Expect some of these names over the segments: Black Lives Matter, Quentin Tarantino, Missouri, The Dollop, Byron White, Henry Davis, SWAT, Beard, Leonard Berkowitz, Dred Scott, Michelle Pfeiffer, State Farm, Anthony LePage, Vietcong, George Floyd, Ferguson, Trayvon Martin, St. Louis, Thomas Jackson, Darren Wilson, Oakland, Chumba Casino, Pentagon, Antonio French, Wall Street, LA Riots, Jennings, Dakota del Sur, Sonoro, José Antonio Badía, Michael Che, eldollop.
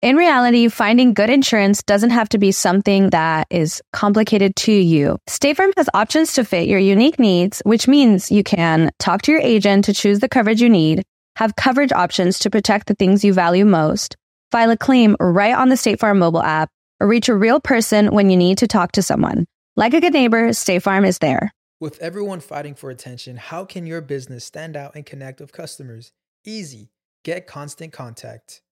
In reality, finding good insurance doesn't have to be something that is complicated to you. State Farm has options to fit your unique needs, which means you can talk to your agent to choose the coverage you need, have coverage options to protect the things you value most, file a claim right on the State Farm mobile app, or reach a real person when you need to talk to someone. Like a good neighbor, State Farm is there. With everyone fighting for attention, how can your business stand out and connect with customers? Easy. Get Constant Contact.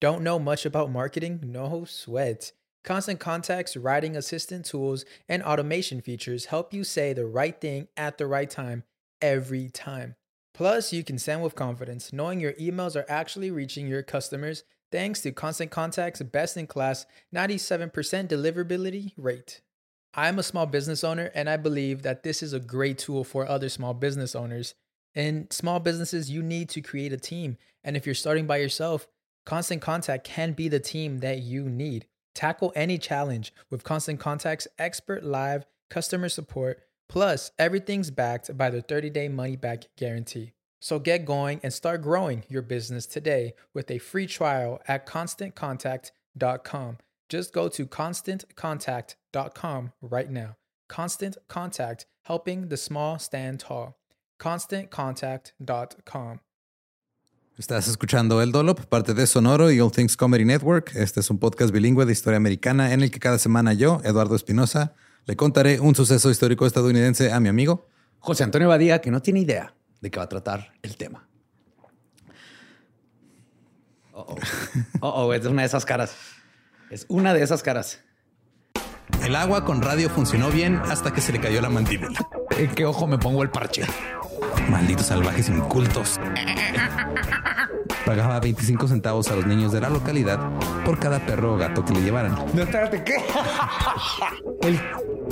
Don't know much about marketing? No sweat. Constant Contact's writing assistant tools and automation features help you say the right thing at the right time, every time. Plus, you can send with confidence, knowing your emails are actually reaching your customers thanks to Constant Contact's best-in-class 97% deliverability rate. I'm a small business owner, and I believe that this is a great tool for other small business owners. In small businesses, you need to create a team. And if you're starting by yourself, Constant Contact can be the team that you need. Tackle any challenge with Constant Contact's expert live customer support. Plus, everything's backed by their 30-day money-back guarantee. So get going and start growing your business today with a free trial at ConstantContact.com. Just go to ConstantContact.com right now. Constant Contact, helping the small stand tall. ConstantContact.com. Estás escuchando El Dollop, parte de Sonoro y All Things Comedy Network. Este es un podcast bilingüe de historia americana en el que cada semana yo, Eduardo Espinosa, le contaré un suceso histórico estadounidense a mi amigo José Antonio Badía, que no tiene idea de qué va a tratar el tema. Es una de esas caras. Es una de esas caras. El agua con radio funcionó bien hasta que se le cayó la mandíbula. ¿En qué ojo me pongo el parche? Malditos salvajes incultos. Pagaba 25 centavos a los niños de la localidad por cada perro o gato que le llevaran. No, espérate, ¿qué? El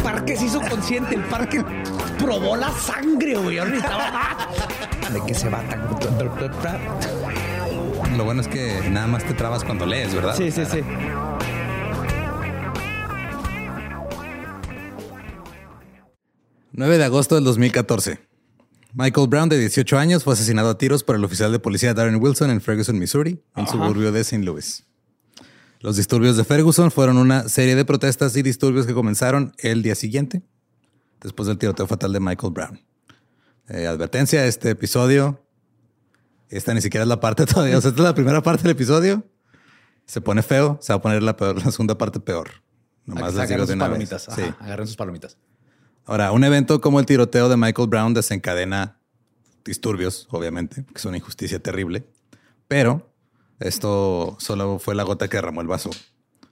parque se hizo consciente. El parque probó la sangre, güey. ¿De qué se va tan? Lo bueno es que nada más te trabas cuando lees, ¿verdad? Sí, sí, sí. ...9 de agosto del 2014... Michael Brown, de 18 años, fue asesinado a tiros por el oficial de policía Darren Wilson en Ferguson, Missouri, un suburbio de St. Louis. Los disturbios de Ferguson fueron una serie de protestas y disturbios que comenzaron el día siguiente, después del tiroteo fatal de Michael Brown. Advertencia, este episodio, esta ni siquiera es la parte todavía, o sea, esta es la primera parte del episodio, se pone feo, se va a poner la segunda parte peor. Nomás les digo de una vez. Ajá, sí. Agarren sus palomitas. Ahora, un evento como el tiroteo de Michael Brown desencadena disturbios, obviamente, que es una injusticia terrible. Pero esto solo fue la gota que derramó el vaso.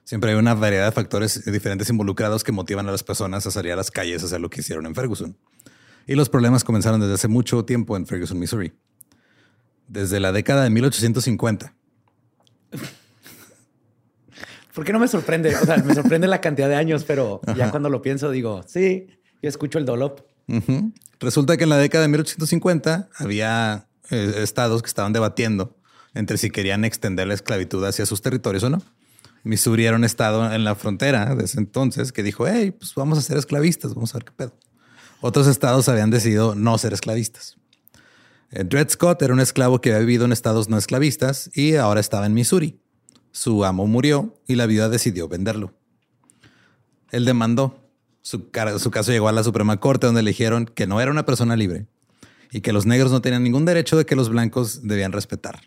Siempre hay una variedad de factores diferentes involucrados que motivan a las personas a salir a las calles a hacer lo que hicieron en Ferguson. Y los problemas comenzaron desde hace mucho tiempo en Ferguson, Missouri. Desde la década de 1850. ¿Por qué no me sorprende? O sea, me sorprende la cantidad de años, pero ya cuando lo pienso digo, sí... Yo escucho el Dollop. Uh-huh. Resulta que en la década de 1850 había estados que estaban debatiendo entre si querían extender la esclavitud hacia sus territorios o no. Missouri era un estado en la frontera de ese entonces que dijo, hey, pues vamos a ser esclavistas, vamos a ver qué pedo. Otros estados habían decidido no ser esclavistas. Dred Scott era un esclavo que había vivido en estados no esclavistas y ahora estaba en Missouri. Su amo murió y la viuda decidió venderlo. Él demandó. Su caso llegó a la Suprema Corte, donde le dijeron que no era una persona libre y que los negros no tenían ningún derecho de que los blancos debían respetar.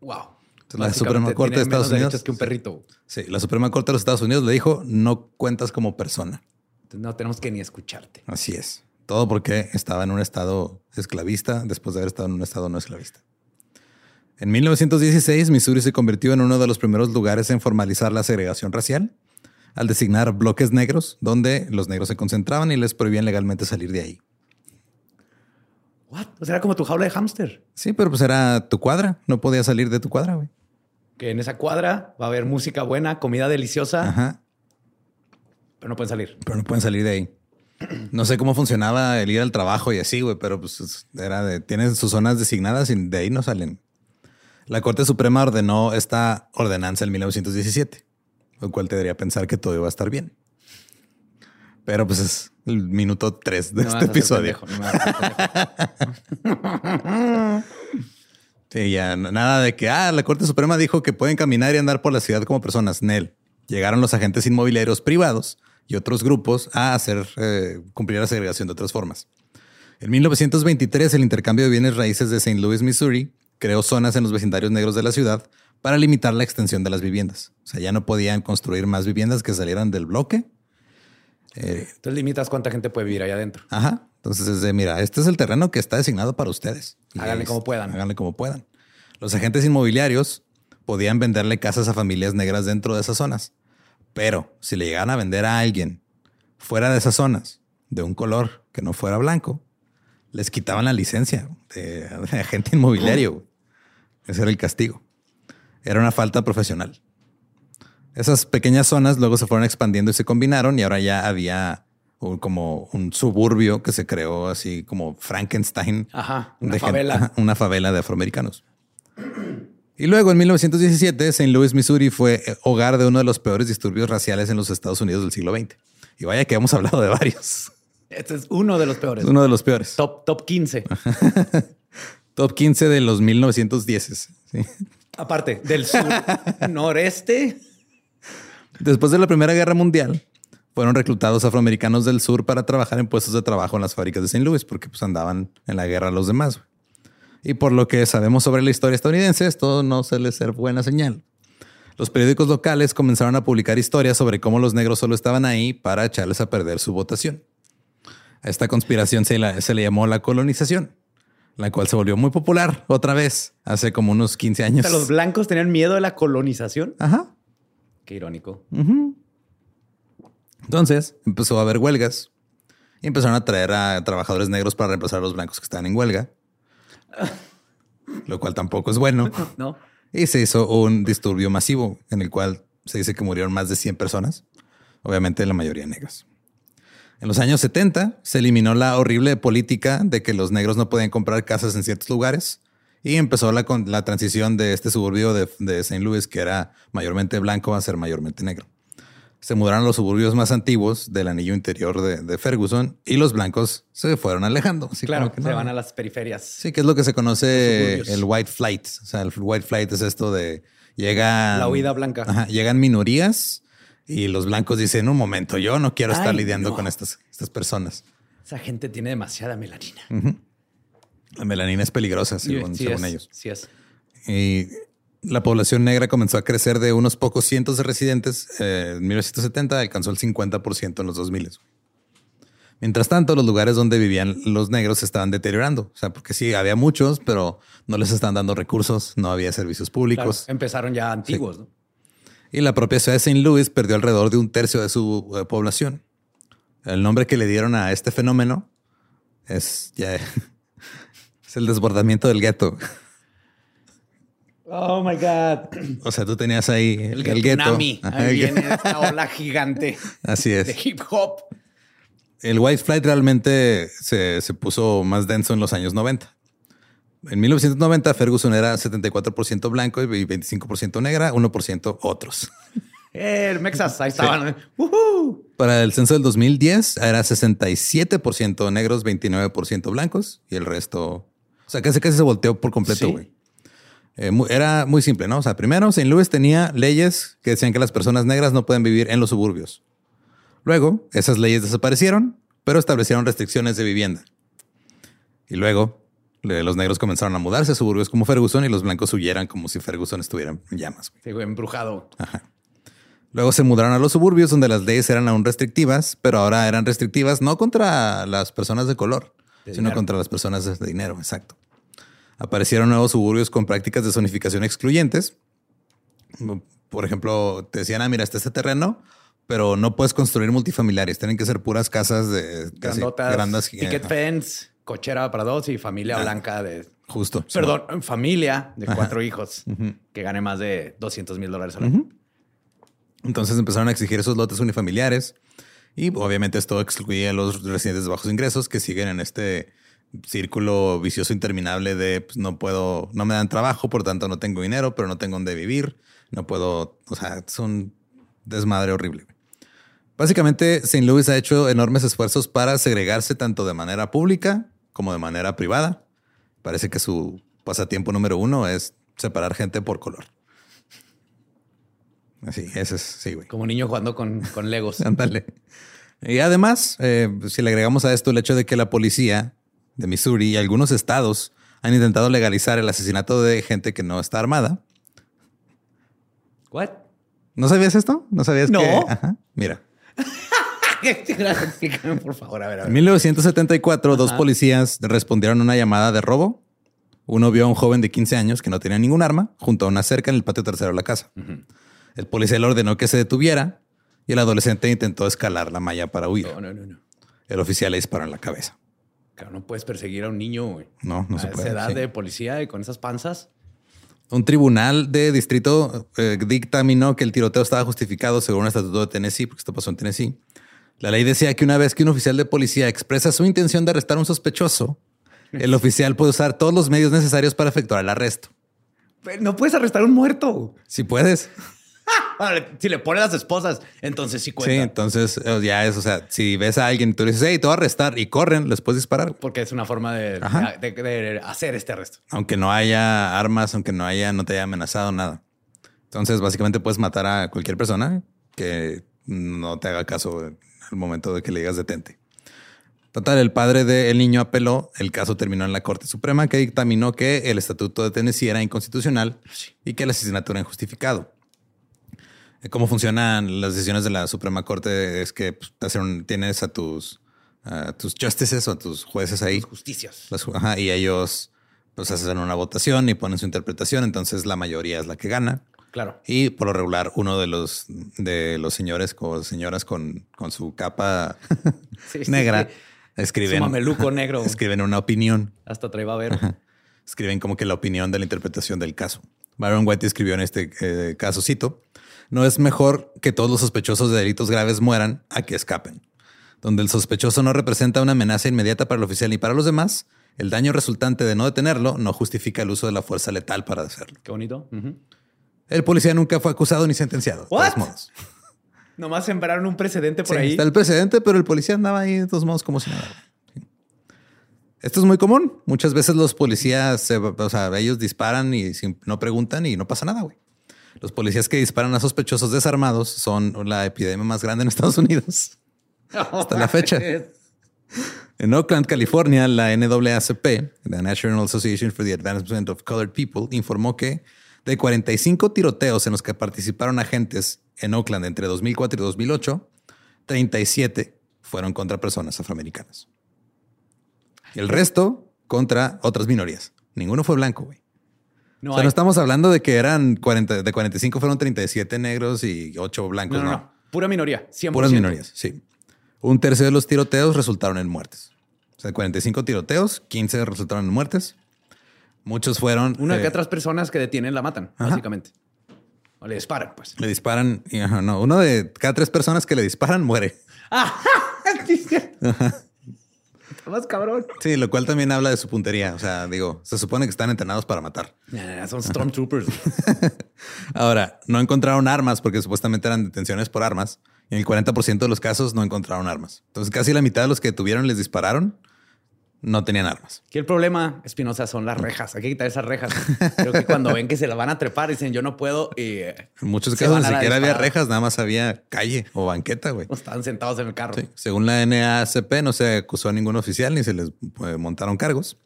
Wow. O La Suprema Corte de Estados Unidos. Que un perrito. Sí, la Suprema Corte de los Estados Unidos le dijo, no cuentas como persona. Entonces no tenemos que ni escucharte. Así es. Todo porque estaba en un estado esclavista después de haber estado en un estado no esclavista. En 1916, Missouri se convirtió en uno de los primeros lugares en formalizar la segregación racial al designar bloques negros donde los negros se concentraban y les prohibían legalmente salir de ahí. What? O sea, era como tu jaula de hámster. Sí, pero pues era tu cuadra. No podías salir de tu cuadra, güey. Que en esa cuadra va a haber música buena, comida deliciosa. Ajá. Pero no pueden salir. Pero no pueden salir de ahí. No sé cómo funcionaba el ir al trabajo y así, güey, pero pues era de... Tienen sus zonas designadas y de ahí no salen. La Corte Suprema ordenó esta ordenanza en 1917, lo cual te debería pensar que todo iba a estar bien. Pero pues es el minuto 3 de este episodio. Sí, ya nada de que la Corte Suprema dijo que pueden caminar y andar por la ciudad como personas. Nel, llegaron los agentes inmobiliarios privados y otros grupos a hacer cumplir la segregación de otras formas. En 1923, el intercambio de bienes raíces de St. Louis, Missouri, creó zonas en los vecindarios negros de la ciudad para limitar la extensión de las viviendas. O sea, ya no podían construir más viviendas que salieran del bloque. Entonces limitas cuánta gente puede vivir ahí adentro. Ajá. Entonces es de, mira, este es el terreno que está designado para ustedes. Háganle como puedan. Háganle como puedan. Los agentes inmobiliarios podían venderle casas a familias negras dentro de esas zonas. Pero si le llegaran a vender a alguien fuera de esas zonas, de un color que no fuera blanco, les quitaban la licencia de agente inmobiliario. Ese era el castigo. Era una falta profesional. Esas pequeñas zonas luego se fueron expandiendo y se combinaron y ahora ya había como un suburbio que se creó así como Frankenstein. Ajá, una favela. Una favela de afroamericanos. Y luego en 1917, St. Louis, Missouri fue hogar de uno de los peores disturbios raciales en los Estados Unidos del siglo XX. Y vaya que hemos hablado de varios. Este es uno de los peores. Uno de los peores. Top 15. Top 15 de los 1910s. ¿Sí? Aparte del sur noreste. Después de la Primera Guerra Mundial, fueron reclutados afroamericanos del sur para trabajar en puestos de trabajo en las fábricas de St. Louis, porque pues andaban en la guerra los demás. Y por lo que sabemos sobre la historia estadounidense, esto no suele ser buena señal. Los periódicos locales comenzaron a publicar historias sobre cómo los negros solo estaban ahí para echarles a perder su votación. A esta conspiración se le llamó la colonización, la cual se volvió muy popular otra vez hace como unos 15 años. O sea, los blancos tenían miedo de la colonización. Ajá. Qué irónico. Uh-huh. Entonces empezó a haber huelgas y empezaron a traer a trabajadores negros para reemplazar a los blancos que estaban en huelga, lo cual tampoco es bueno. No. Y se hizo un disturbio masivo en el cual se dice que murieron más de 100 personas, obviamente la mayoría negras. En los años 70 se eliminó la horrible política de que los negros no podían comprar casas en ciertos lugares y empezó la transición de este suburbio de St. Louis, que era mayormente blanco, a ser mayormente negro. Se mudaron a los suburbios más antiguos del anillo interior de Ferguson y los blancos se fueron alejando. Así claro, que no, se van a las periferias. Sí, que es lo que se conoce el white flight. O sea, el white flight es esto de llegan... La huida blanca. Ajá, llegan minorías. Y los blancos dicen, un momento, yo no quiero estar lidiando con estas personas. Esa gente tiene demasiada melanina. Uh-huh. La melanina es peligrosa, según ellos. Sí es. Y la población negra comenzó a crecer de unos pocos cientos de residentes. En 1970 alcanzó el 50% en los 2000. Mientras tanto, los lugares donde vivían los negros se estaban deteriorando. O sea, porque sí, había muchos, pero no les estaban dando recursos. No había servicios públicos. Claro, empezaron ya antiguos, sí, ¿no? Y la propia ciudad de St. Louis perdió alrededor de un tercio de su población. El nombre que le dieron a este fenómeno es el desbordamiento del gueto. Oh, my God. O sea, tú tenías ahí el gueto. Ahí viene esta ola gigante. Así es. De hip hop. El white flight realmente se puso más denso en los años 90. En 1990, Ferguson era 74% blanco y 25% negra, 1% otros. El Mexas, ahí estaban. Sí. Uh-huh. Para el censo del 2010, era 67% negros, 29% blancos y el resto... O sea, casi se volteó por completo, güey. Sí. Era muy simple, ¿no? O sea, primero, St. Louis tenía leyes que decían que las personas negras no pueden vivir en los suburbios. Luego, esas leyes desaparecieron, pero establecieron restricciones de vivienda. Y luego... los negros comenzaron a mudarse a suburbios como Ferguson y los blancos huyeran como si Ferguson estuviera en llamas. Sí, güey, embrujado. Ajá. Luego se mudaron a los suburbios donde las leyes eran aún restrictivas, pero ahora eran restrictivas no contra las personas de color, de sino dinero. Contra las personas de dinero. Exacto. Aparecieron nuevos suburbios con prácticas de zonificación excluyentes. Por ejemplo, te decían, ah, mira, está este terreno, pero no puedes construir multifamiliares. Tienen que ser puras casas de casi grandes. Ticket fence, cochera para dos y familia blanca de... Justo. Perdón, sí. Familia de 4 hijos que gane más de $200,000 al año. Entonces empezaron a exigir esos lotes unifamiliares y obviamente esto excluía a los residentes de bajos ingresos que siguen en este círculo vicioso interminable de pues, no puedo, no me dan trabajo, por tanto no tengo dinero, pero no tengo dónde vivir, no puedo, o sea, es un desmadre horrible. Básicamente, St. Louis ha hecho enormes esfuerzos para segregarse tanto de manera pública como de manera privada. Parece que su pasatiempo número 1 es separar gente por color. Así, ese es, sí, güey. Como niño jugando con Legos. Ándale. Y además, si le agregamos a esto el hecho de que la policía de Missouri y algunos estados han intentado legalizar el asesinato de gente que no está armada. ¿What? ¿No sabías esto? ¿No sabías que...? No. Ajá, mira. Explícame, por favor. A ver. En 1974, 2 policías respondieron a una llamada de robo. Uno vio a un joven de 15 años que no tenía ningún arma junto a una cerca en el patio trasero de la casa. El policía le ordenó que se detuviera y el adolescente intentó escalar la malla para huir. No. El oficial le disparó en la cabeza. Claro, no puedes perseguir a un niño, güey. No se puede. A esa edad de policía y con esas panzas. Un tribunal de distrito dictaminó que el tiroteo estaba justificado según el estatuto de Tennessee, porque esto pasó en Tennessee. La ley decía que una vez que un oficial de policía expresa su intención de arrestar a un sospechoso, el oficial puede usar todos los medios necesarios para efectuar el arresto. Pero no puedes arrestar a un muerto. Sí puedes. Si le pones las esposas, entonces sí cuenta. Sí, entonces ya es, o sea, si ves a alguien y tú le dices, hey, te voy a arrestar y corren, les puedes disparar. Porque es una forma de hacer este arresto. Aunque no haya armas, aunque no te haya amenazado, nada. Entonces, básicamente puedes matar a cualquier persona que no te haga caso al momento de que le digas detente. Total, el padre del niño apeló. El caso terminó en la Corte Suprema, que dictaminó que el estatuto de Tennessee era inconstitucional y que el asesinato era injustificado. Cómo funcionan las decisiones de la Suprema Corte es que pues, tienes a tus justices o a tus jueces ahí. Justicias. Y ellos pues hacen una votación y ponen su interpretación. Entonces la mayoría es la que gana. Claro. Y por lo regular, uno de los señores o señoras con su capa negra escriben. Su mameluco negro. Escriben una opinión. Hasta trae a ver. Escriben como que la opinión de la interpretación del caso. Byron White escribió en este caso, cito: no es mejor que todos los sospechosos de delitos graves mueran a que escapen. Donde el sospechoso no representa una amenaza inmediata para el oficial ni para los demás, el daño resultante de no detenerlo no justifica el uso de la fuerza letal para hacerlo. Qué bonito. El policía nunca fue acusado ni sentenciado. ¿What? De todos modos. Nomás sembraron un precedente por ahí. Está el precedente, pero el policía andaba ahí de todos modos como si nada. Esto es muy común. Muchas veces los policías, ellos disparan y no preguntan y no pasa nada, güey. Los policías que disparan a sospechosos desarmados son la epidemia más grande en Estados Unidos hasta la fecha. En Oakland, California, la NAACP, la National Association for the Advancement of Colored People, informó que de 45 tiroteos en los que participaron agentes en Oakland entre 2004 y 2008, 37 fueron contra personas afroamericanas. El resto contra otras minorías. Ninguno fue blanco, güey. No estamos hablando de que eran 40, de 45 fueron 37 negros y 8 blancos. No. Pura minoría. 100%. Puras minorías, sí. 1/3 de los tiroteos resultaron en muertes. O sea, 45 tiroteos, 15 resultaron en muertes. Muchos fueron... Una que otras personas que detienen la matan, básicamente. O le disparan, pues. Le disparan. Y, uno de cada 3 personas que le disparan muere. Está más cabrón. Sí, lo cual también habla de su puntería. O sea, digo, se supone que están entrenados para matar. Son Stormtroopers. Ahora, no encontraron armas porque supuestamente eran detenciones por armas. En el 40% de los casos no encontraron armas. Entonces, casi la mitad de los que detuvieron les dispararon no tenían armas. Que el problema, Espinosa, son las rejas. Hay que quitar esas rejas. Creo que cuando ven que se la van a trepar, dicen yo no puedo. Y en muchos casos ni siquiera había rejas, nada más había calle o banqueta, güey. Estaban sentados en el carro. Sí. Según la NAACP, no se acusó a ningún oficial ni se les montaron cargos.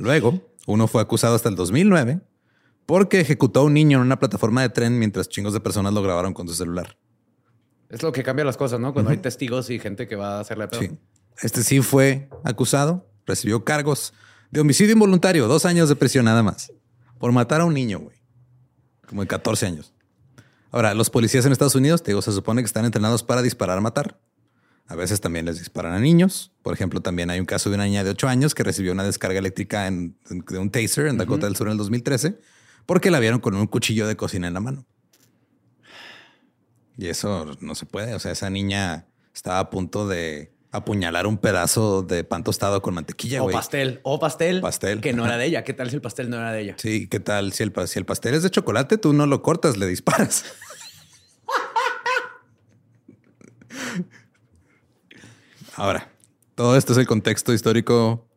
Luego, uno fue acusado hasta el 2009 porque ejecutó a un niño en una plataforma de tren mientras chingos de personas lo grabaron con su celular. Es lo que cambia las cosas, ¿no? Cuando hay testigos y gente que va a hacerle pedo. Sí. Este sí fue acusado, recibió cargos de homicidio involuntario, 2 años de prisión nada más, por matar a un niño, güey. Como de 14 años. Ahora, los policías en Estados Unidos, te digo, se supone que están entrenados para disparar, matar. A veces también les disparan a niños. Por ejemplo, también hay un caso de una niña de 8 años que recibió una descarga eléctrica de un taser en Dakota del Sur en el 2013 porque la vieron con un cuchillo de cocina en la mano. Y eso no se puede. O sea, esa niña estaba a punto de apuñalar un pedazo de pan tostado con mantequilla. O pastel. Que no era de ella. ¿Qué tal si el pastel no era de ella? Sí, ¿qué tal si el pastel es de chocolate? Tú no lo cortas, le disparas. Ahora, todo esto es el contexto histórico,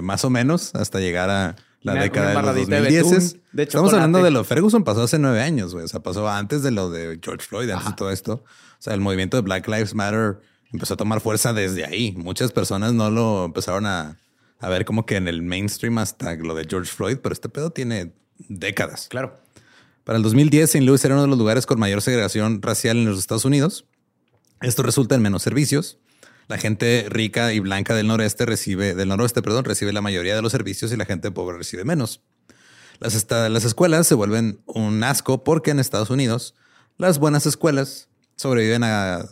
más o menos, hasta llegar a la década de los 2010. Estamos hablando de lo Ferguson pasó hace 9 años, güey. O sea, pasó antes de lo de George Floyd, antes de todo esto. O sea, el movimiento de Black Lives Matter empezó a tomar fuerza desde ahí. Muchas personas no lo empezaron a ver como que en el mainstream hasta lo de George Floyd, pero este pedo tiene décadas. Claro. Para el 2010, St. Louis era uno de los lugares con mayor segregación racial en los Estados Unidos. Esto resulta en menos servicios. La gente rica y blanca del noroeste recibe la mayoría de los servicios y la gente pobre recibe menos. Las escuelas se vuelven un asco porque en Estados Unidos las buenas escuelas sobreviven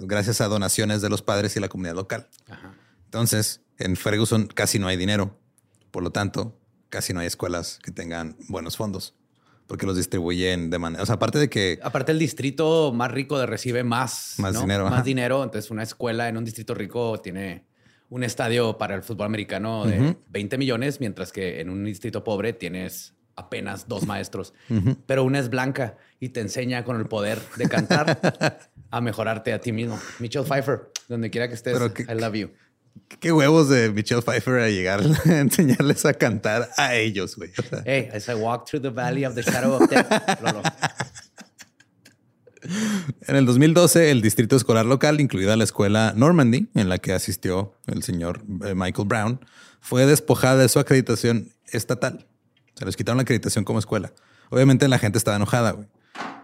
gracias a donaciones de los padres y la comunidad local. Ajá. Entonces, en Ferguson casi no hay dinero. Por lo tanto, casi no hay escuelas que tengan buenos fondos porque los distribuyen de manera... O sea, Aparte el distrito más rico recibe más, ¿no? dinero. Más dinero. Entonces, una escuela en un distrito rico tiene un estadio para el fútbol americano de 20 millones, mientras que en un distrito pobre tienes apenas 2 maestros. Pero una es blanca y te enseña con el poder de cantar a mejorarte a ti mismo. Michelle Pfeiffer, donde quiera que estés, I love you. Qué huevos de Michelle Pfeiffer a llegar a enseñarles a cantar a ellos, güey. O sea, hey, as I walk through the valley of the shadow of death. Lolo. En el 2012, el distrito escolar local, incluida la escuela Normandy, en la que asistió el señor Michael Brown, fue despojada de su acreditación estatal. Se les quitaron la acreditación como escuela. Obviamente la gente estaba enojada, güey.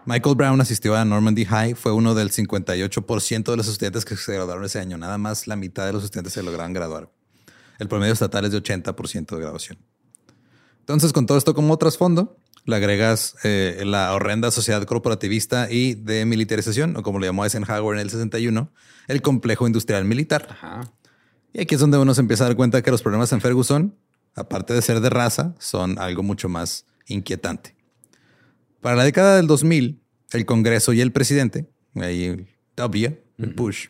Michael Brown asistió a Normandy High. Fue uno del 58% de los estudiantes que se graduaron ese año. Nada más la mitad de los estudiantes se lograron graduar. El promedio estatal es de 80% de graduación. Entonces, con todo esto como trasfondo, le agregas la horrenda sociedad corporativista y de militarización, o como lo llamó Eisenhower en el 61, el complejo industrial militar. Ajá. Y aquí es donde uno se empieza a dar cuenta que los problemas en Ferguson, aparte de ser de raza, son algo mucho más inquietante. Para la década del 2000, el Congreso y el presidente, Bush,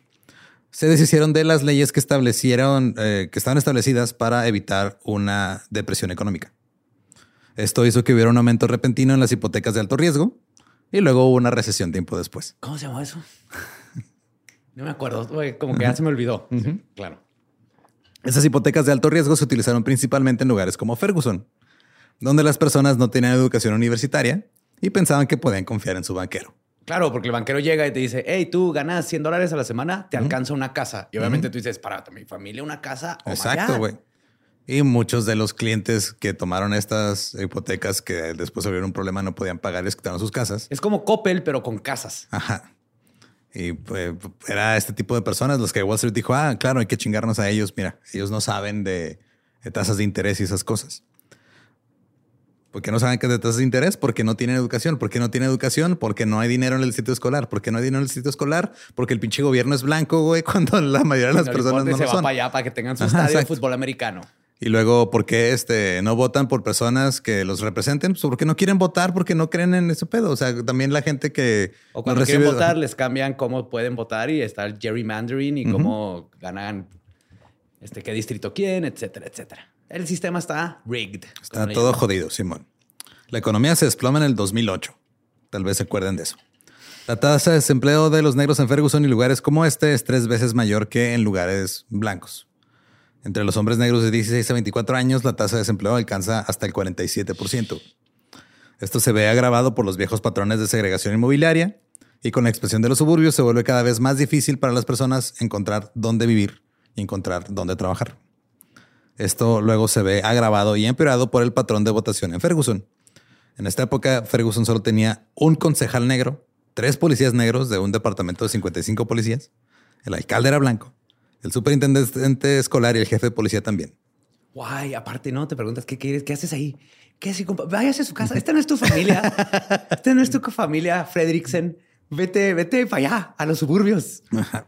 se deshicieron de las leyes que estaban establecidas para evitar una depresión económica. Esto hizo que hubiera un aumento repentino en las hipotecas de alto riesgo y luego hubo una recesión tiempo después. ¿Cómo se llamó eso? No me acuerdo. Como que ya se me olvidó. Sí, claro. Esas hipotecas de alto riesgo se utilizaron principalmente en lugares como Ferguson, donde las personas no tenían educación universitaria y pensaban que podían confiar en su banquero. Claro, porque el banquero llega y te dice, hey, tú ganas $100 a la semana, te alcanza una casa. Y obviamente tú dices, para mi familia una casa. Exacto, güey. Y muchos de los clientes que tomaron estas hipotecas que después abrieron un problema, no podían pagar, les quitaron sus casas. Es como Coppel, pero con casas. Ajá. Y pues era este tipo de personas los que Wall Street dijo, claro, hay que chingarnos a ellos. Mira, ellos no saben de tasas de interés y esas cosas. ¿Por qué no saben que es de tasas de interés? Porque no tienen educación. ¿Por qué no tienen educación? Porque no hay dinero en el distrito escolar. ¿Por qué no hay dinero en el distrito escolar? Porque el pinche gobierno es blanco, güey, cuando la mayoría de las personas no lo son. Se va para allá para que tengan su estadio de fútbol americano. Y luego, ¿por qué no votan por personas que los representen? Pues porque no quieren votar, porque no creen en ese pedo. O sea, también la gente que... O cuando no quieren votar, les cambian cómo pueden votar y está el gerrymandering y cómo ganan qué distrito quién, etcétera, etcétera. El sistema está rigged. Está todo jodido, Simón. La economía se desploma en el 2008. Tal vez se acuerden de eso. La tasa de desempleo de los negros en Ferguson y lugares como este es 3 veces mayor que en lugares blancos. Entre los hombres negros de 16 a 24 años, la tasa de desempleo alcanza hasta el 47%. Esto se ve agravado por los viejos patrones de segregación inmobiliaria y con la expansión de los suburbios se vuelve cada vez más difícil para las personas encontrar dónde vivir y encontrar dónde trabajar. Esto luego se ve agravado y empeorado por el patrón de votación en Ferguson. En esta época, Ferguson solo tenía un concejal negro, 3 policías negros de un departamento de 55 policías. El alcalde era blanco, el superintendente escolar y el jefe de policía también. Guay, aparte, no te preguntas qué quieres, qué haces ahí. ¿Qué haces? Váyase a su casa. Esta no es tu familia. Esta no es tu familia, Fredricksen. Vete para allá, a los suburbios. Ajá.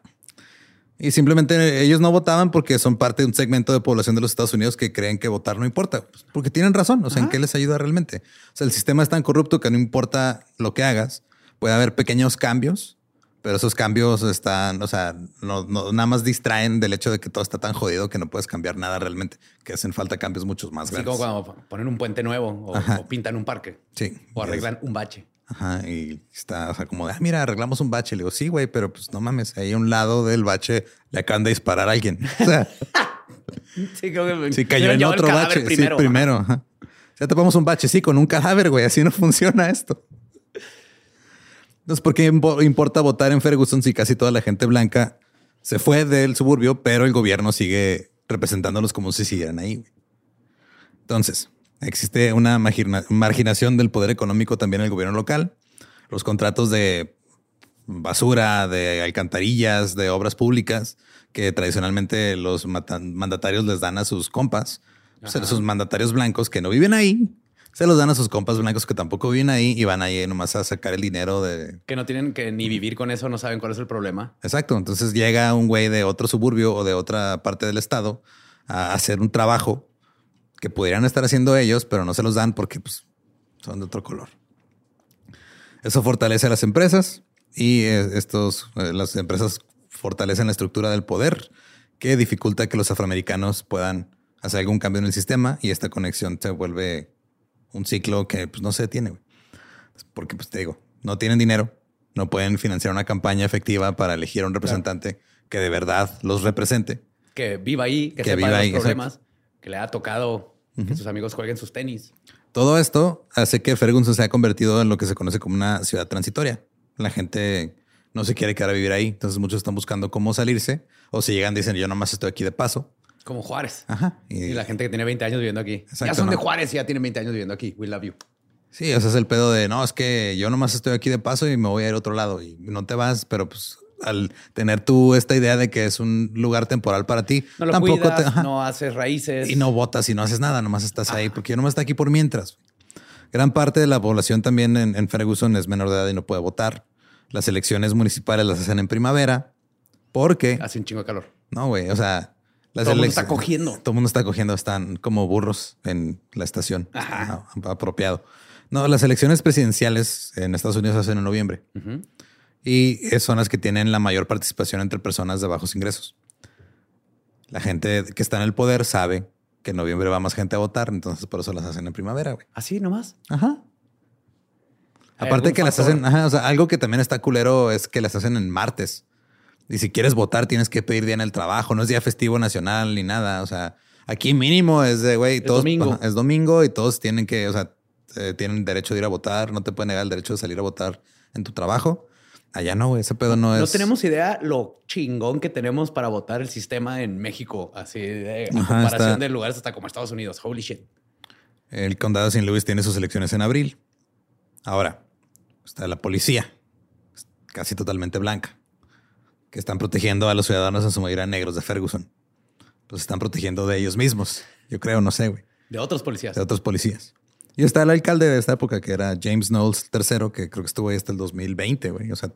Y simplemente ellos no votaban porque son parte de un segmento de población de los Estados Unidos que creen que votar no importa, porque tienen razón. O sea, ¿en qué les ayuda realmente? O sea, el sistema es tan corrupto que no importa lo que hagas. Puede haber pequeños cambios, pero esos cambios están, o sea, no, nada más distraen del hecho de que todo está tan jodido que no puedes cambiar nada realmente, que hacen falta cambios muchos más grandes. Sí, como cuando ponen un puente nuevo o pintan un parque. Sí. O arreglan un bache. Ajá, y está, o sea, como de, mira, arreglamos un bache. Le digo, sí, güey, pero pues no mames, ahí a un lado del bache le acaban de disparar a alguien. O sea, sí, sí, cayó en otro bache. Primero, sí, primero. Ajá. Ya tapamos un bache, sí, con un cadáver, güey. Así no funciona esto. Entonces, ¿por qué importa votar en Ferguson si casi toda la gente blanca se fue del suburbio, pero el gobierno sigue representándolos como si siguieran ahí? Entonces, existe una marginación del poder económico también en el gobierno local. Los contratos de basura, de alcantarillas, de obras públicas que tradicionalmente los mandatarios les dan a sus compas. O sea, sus mandatarios blancos que no viven ahí, se los dan a sus compas blancos que tampoco viven ahí y van ahí nomás a sacar el dinero de... Que no tienen que ni vivir con eso, no saben cuál es el problema. Exacto. Entonces llega un güey de otro suburbio o de otra parte del estado a hacer un trabajo que pudieran estar haciendo ellos, pero no se los dan porque pues, son de otro color. Eso fortalece a las empresas y las empresas fortalecen la estructura del poder que dificulta que los afroamericanos puedan hacer algún cambio en el sistema y esta conexión se vuelve un ciclo que pues, no se detiene. Porque pues te digo, no tienen dinero, no pueden financiar una campaña efectiva para elegir a un representante que de verdad los represente. Que viva ahí, que sepa de los problemas. Exacto. Que le ha tocado que sus amigos jueguen sus tenis. Todo esto hace que Ferguson se haya convertido en lo que se conoce como una ciudad transitoria. La gente no se quiere quedar a vivir ahí. Entonces muchos están buscando cómo salirse. O si llegan, dicen, yo nomás estoy aquí de paso. Como Juárez. Ajá. Y la gente que tiene 20 años viviendo aquí. Exacto, ya son de Juárez y ya tienen 20 años viviendo aquí. We love you. Sí, ese es el pedo de, no, es que yo nomás estoy aquí de paso y me voy a ir a otro lado. Y no te vas, pero pues... Al tener tú esta idea de que es un lugar temporal para ti, no lo tampoco cuidas, no haces raíces. Y no votas y no haces nada, nomás estás ahí, porque yo nomás estoy aquí por mientras. Gran parte de la población también en Ferguson es menor de edad y no puede votar. Las elecciones municipales las hacen en primavera porque... Hace un chingo de calor. No, güey, o sea... Todo el mundo está cogiendo. Todo el mundo está cogiendo, están como burros en la estación. Ajá. Apropiado. No, las elecciones presidenciales en Estados Unidos se hacen en noviembre. Uh-huh. Y son las que tienen la mayor participación entre personas de bajos ingresos. La gente que está en el poder sabe que en noviembre va más gente a votar, entonces por eso las hacen en primavera, güey. ¿Así nomás? Ajá. Aparte que las hacen... Ajá, o sea, algo que también está culero es que las hacen en martes. Y si quieres votar, tienes que pedir día en el trabajo. No es día festivo nacional ni nada. O sea, aquí mínimo es de, güey... Es domingo. Ajá, es domingo y todos tienen que... O sea, tienen derecho de ir a votar. No te pueden negar el derecho de salir a votar en tu trabajo. Allá no, güey. Ese pedo no es... No tenemos idea lo chingón que tenemos para votar el sistema en México. Así de comparación de lugares hasta como Estados Unidos. Holy shit. El condado de St. Louis tiene sus elecciones en abril. Ahora, está la policía, casi totalmente blanca, que están protegiendo a los ciudadanos, en su mayoría negros, de Ferguson. Pues están protegiendo de ellos mismos. Yo creo, no sé, güey. De otros policías. De otros policías. Y está el alcalde de esta época, que era James Knowles III, que creo que estuvo ahí hasta el 2020, güey. O sea,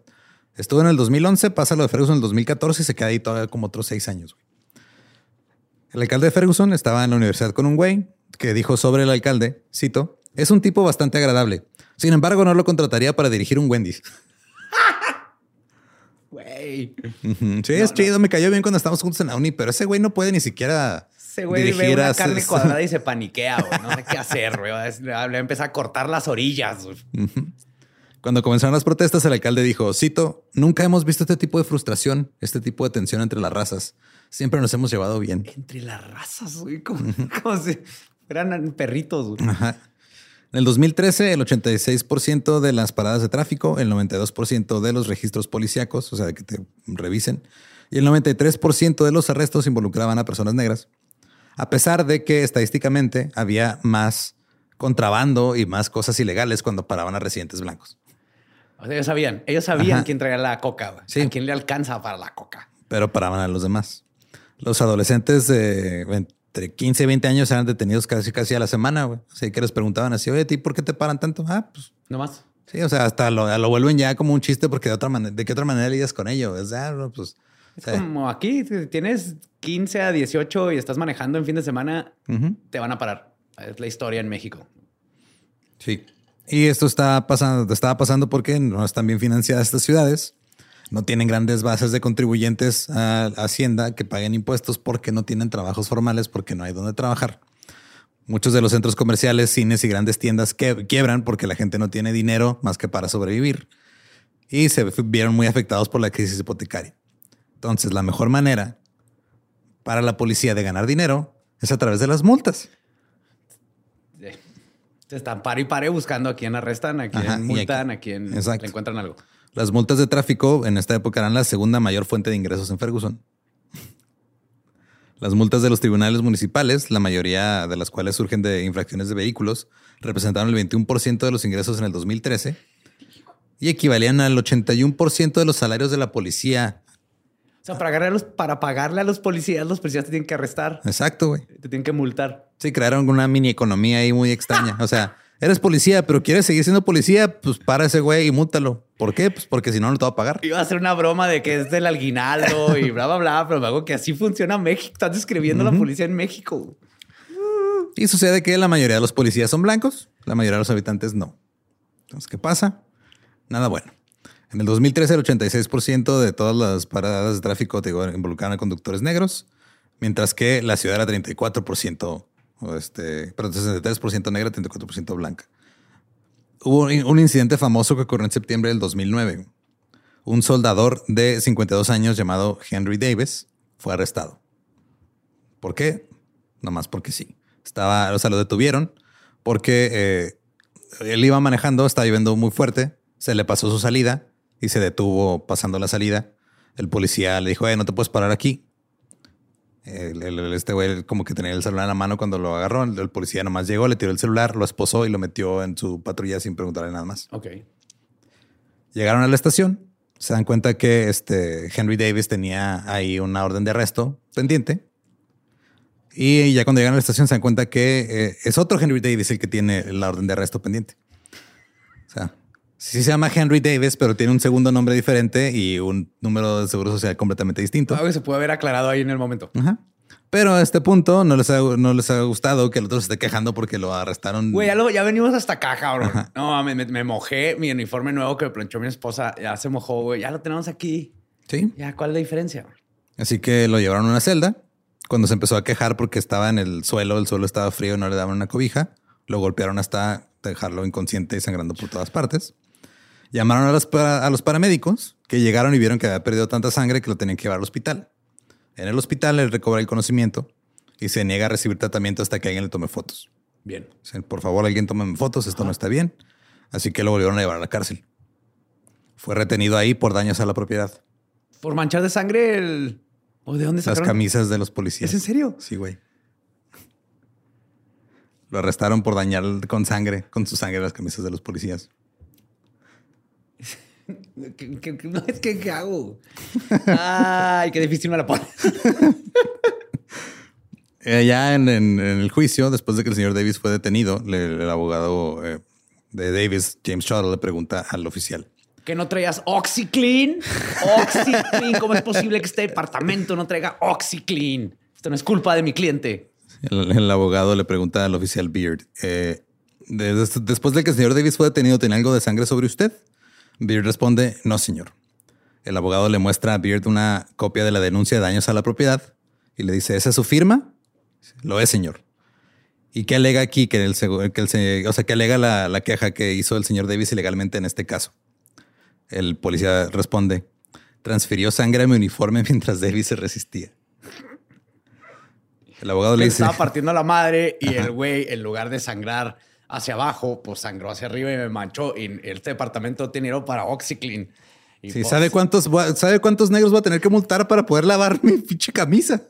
estuvo en el 2011, pasa lo de Ferguson en el 2014 y se queda ahí todavía como otros 6 años, güey. El alcalde de Ferguson estaba en la universidad con un güey que dijo sobre el alcalde, cito, es un tipo bastante agradable. Sin embargo, no lo contrataría para dirigir un Wendy's. Güey. Sí, es chido. Me cayó bien cuando estábamos juntos en la uni, pero ese güey no puede ni siquiera... Ese güey ve una carne cuadrada y se paniquea, güey. No sé qué hacer, güey. Le va a empezar a cortar las orillas. Cuando comenzaron las protestas, el alcalde dijo, cito, nunca hemos visto este tipo de frustración, este tipo de tensión entre las razas. Siempre nos hemos llevado bien. Entre las razas, güey. Como si fueran perritos, güey. Ajá. En el 2013, el 86% de las paradas de tráfico, el 92% de los registros policíacos, o sea, que te revisen, y el 93% de los arrestos involucraban a personas negras. a pesar de que estadísticamente había más contrabando y más cosas ilegales cuando paraban a residentes blancos. O sea, ellos sabían quién traía la coca, sí, a quién le alcanza para la coca. Pero paraban a los demás. Los adolescentes de entre 15 y 20 años eran detenidos casi a la semana, güey. Así que les preguntaban así, oye, ¿a ti por qué te paran tanto? Ah, pues... No más. Sí, o sea, hasta lo vuelven ya como un chiste porque de qué otra manera lidias con ello. O sea, pues... Es como aquí, tienes 15 a 18 y estás manejando en fin de semana, te van a parar. Es la historia en México. Sí. Y esto estaba pasando porque no están bien financiadas estas ciudades. No tienen grandes bases de contribuyentes a Hacienda que paguen impuestos porque no tienen trabajos formales, porque no hay donde trabajar. Muchos de los centros comerciales, cines y grandes tiendas quiebran porque la gente no tiene dinero más que para sobrevivir. Y se vieron muy afectados por la crisis hipotecaria. Entonces, la mejor manera para la policía de ganar dinero es a través de las multas. Están pare y pare buscando a quién arrestan, a quién multan, a quién le encuentran algo. Las multas de tráfico en esta época eran la segunda mayor fuente de ingresos en Ferguson. Las multas de los tribunales municipales, la mayoría de las cuales surgen de infracciones de vehículos, representaron el 21% de los ingresos en el 2013 y equivalían al 81% de los salarios de la policía. O sea, para pagarle a los policías te tienen que arrestar. Exacto, güey. Te tienen que multar. Sí, crearon una mini economía ahí muy extraña. O sea, eres policía, pero quieres seguir siendo policía, pues para ese güey y múltalo. ¿Por qué? Pues porque si no, no te va a pagar. Iba a hacer una broma de que es del aguinaldo y bla, bla, bla, pero me hago que así funciona México. Estás describiendo la policía en México. Y sucede que la mayoría de los policías son blancos, la mayoría de los habitantes no. Entonces, ¿qué pasa? Nada bueno. En el 2013, el 86% de todas las paradas de tráfico involucraban a conductores negros, mientras que la ciudad era 34%, pero 63% negra, 34% blanca. Hubo un incidente famoso que ocurrió en septiembre del 2009. Un soldador de 52 años llamado Henry Davis fue arrestado. ¿Por qué? Nomás porque sí. Lo detuvieron porque él iba manejando, estaba lloviendo muy fuerte, se le pasó su salida. Y se detuvo pasando la salida. El policía le dijo, no te puedes parar aquí. Este güey como que tenía el celular en la mano cuando lo agarró. El policía nomás llegó, le tiró el celular, lo esposó y lo metió en su patrulla sin preguntarle nada más. Okay. Llegaron a la estación. Se dan cuenta que Henry Davis tenía ahí una orden de arresto pendiente. Y ya cuando llegan a la estación se dan cuenta que es otro Henry Davis el que tiene la orden de arresto pendiente. O sea... Sí se llama Henry Davis, pero tiene un segundo nombre diferente y un número de seguro social completamente distinto. Algo que se puede haber aclarado ahí en el momento. Ajá. Pero a este punto no les ha gustado que el otro se esté quejando porque lo arrestaron. Güey, ya venimos hasta acá, cabrón. Ajá. No, me mojé. Mi uniforme nuevo que me planchó mi esposa ya se mojó, güey. Ya lo tenemos aquí. Sí. Ya, ¿cuál es la diferencia? Así que lo llevaron a una celda. Cuando se empezó a quejar porque estaba en el suelo estaba frío y no le daban una cobija. Lo golpearon hasta dejarlo inconsciente y sangrando por todas partes. Llamaron a los paramédicos que llegaron y vieron que había perdido tanta sangre que lo tenían que llevar al hospital. En el hospital él recobra el conocimiento y se niega a recibir tratamiento hasta que alguien le tome fotos. Bien. O sea, por favor, alguien tome fotos, esto no está bien. Así que lo volvieron a llevar a la cárcel. Fue retenido ahí por daños a la propiedad. ¿Por manchar de sangre ¿O de dónde sacaron? Las camisas de los policías. ¿Es en serio? Sí, güey. Lo arrestaron por dañar con su sangre las camisas de los policías. No es que cago. Ay, qué difícil me la pones. Ya en el juicio, después de que el señor Davis fue detenido, el abogado de Davis, James Shuttle, le pregunta al oficial. ¿Que no traías OxyClean? OxyClean, ¿cómo es posible que este departamento no traiga OxyClean? Esto no es culpa de mi cliente. El abogado le pregunta al oficial Beard. Después de que el señor Davis fue detenido, ¿tenía algo de sangre sobre usted? Beard responde, no, señor. El abogado le muestra a Beard una copia de la denuncia de daños a la propiedad y le dice, ¿esa es su firma? Lo es, señor. ¿Y qué alega aquí? ¿Qué alega la queja que hizo el señor Davis ilegalmente en este caso? El policía responde, transfirió sangre a mi uniforme mientras Davis se resistía. El abogado le dice... Estaba partiendo la madre y el güey, en lugar de sangrar hacia abajo, pues sangró hacia arriba y me manchó. Y este departamento tiene dinero para OxyClean. Y sí, ¿sabe cuántos negros voy a tener que multar para poder lavar mi pinche camisa?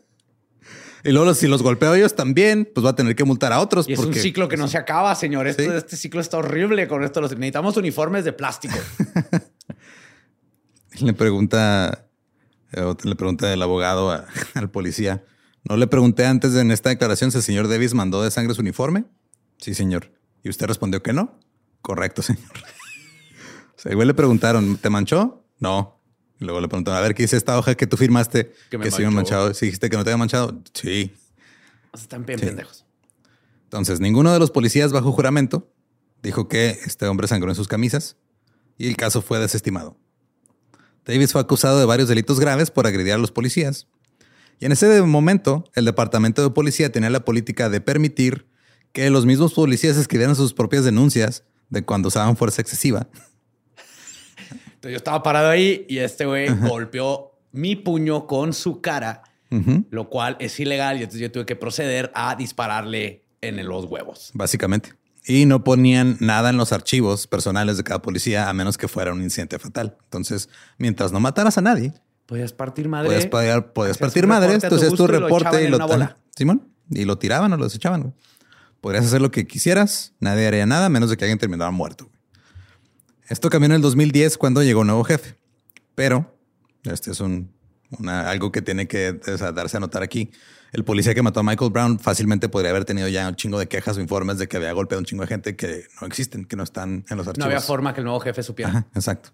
Y luego si los golpeo a ellos también, pues va a tener que multar a otros. Y es porque, un ciclo que no se acaba, señor. ¿Sí? Este ciclo está horrible con esto. Necesitamos uniformes de plástico. Le pregunta el abogado al policía. No le pregunté antes en esta declaración si el señor Davis mandó de sangre su uniforme. Sí, señor. Y usted respondió que no. Correcto, señor. O sea, igual le preguntaron, ¿te manchó? No. Y luego le preguntaron, a ver, ¿qué dice esta hoja que tú firmaste? Que soy un manchado. ¿Sí dijiste que no te había manchado? Sí. O sea, están bien pendejos. Entonces, ninguno de los policías bajo juramento dijo que este hombre sangró en sus camisas y el caso fue desestimado. Davis fue acusado de varios delitos graves por agredir a los policías. Y en ese momento, el departamento de policía tenía la política de permitir que los mismos policías escribieran sus propias denuncias de cuando usaban fuerza excesiva. Entonces yo estaba parado ahí y este güey golpeó mi puño con su cara, lo cual es ilegal. Y entonces yo tuve que proceder a dispararle en los huevos. Básicamente. Y no ponían nada en los archivos personales de cada policía, a menos que fuera un incidente fatal. Entonces, mientras no mataras a nadie... Podías partir madre. Podías partir madre. Entonces tu reporte y lo tiraban. Simón. Y lo tiraban o lo desechaban, güey. Podrías hacer lo que quisieras. Nadie haría nada, menos de que alguien terminara muerto. Esto cambió en el 2010 cuando llegó un nuevo jefe. Pero este es algo que tiene que darse a notar aquí. El policía que mató a Michael Brown fácilmente podría haber tenido ya un chingo de quejas o informes de que había golpeado a un chingo de gente que no existen, que no están en los archivos. No había forma que el nuevo jefe supiera. Ajá, exacto.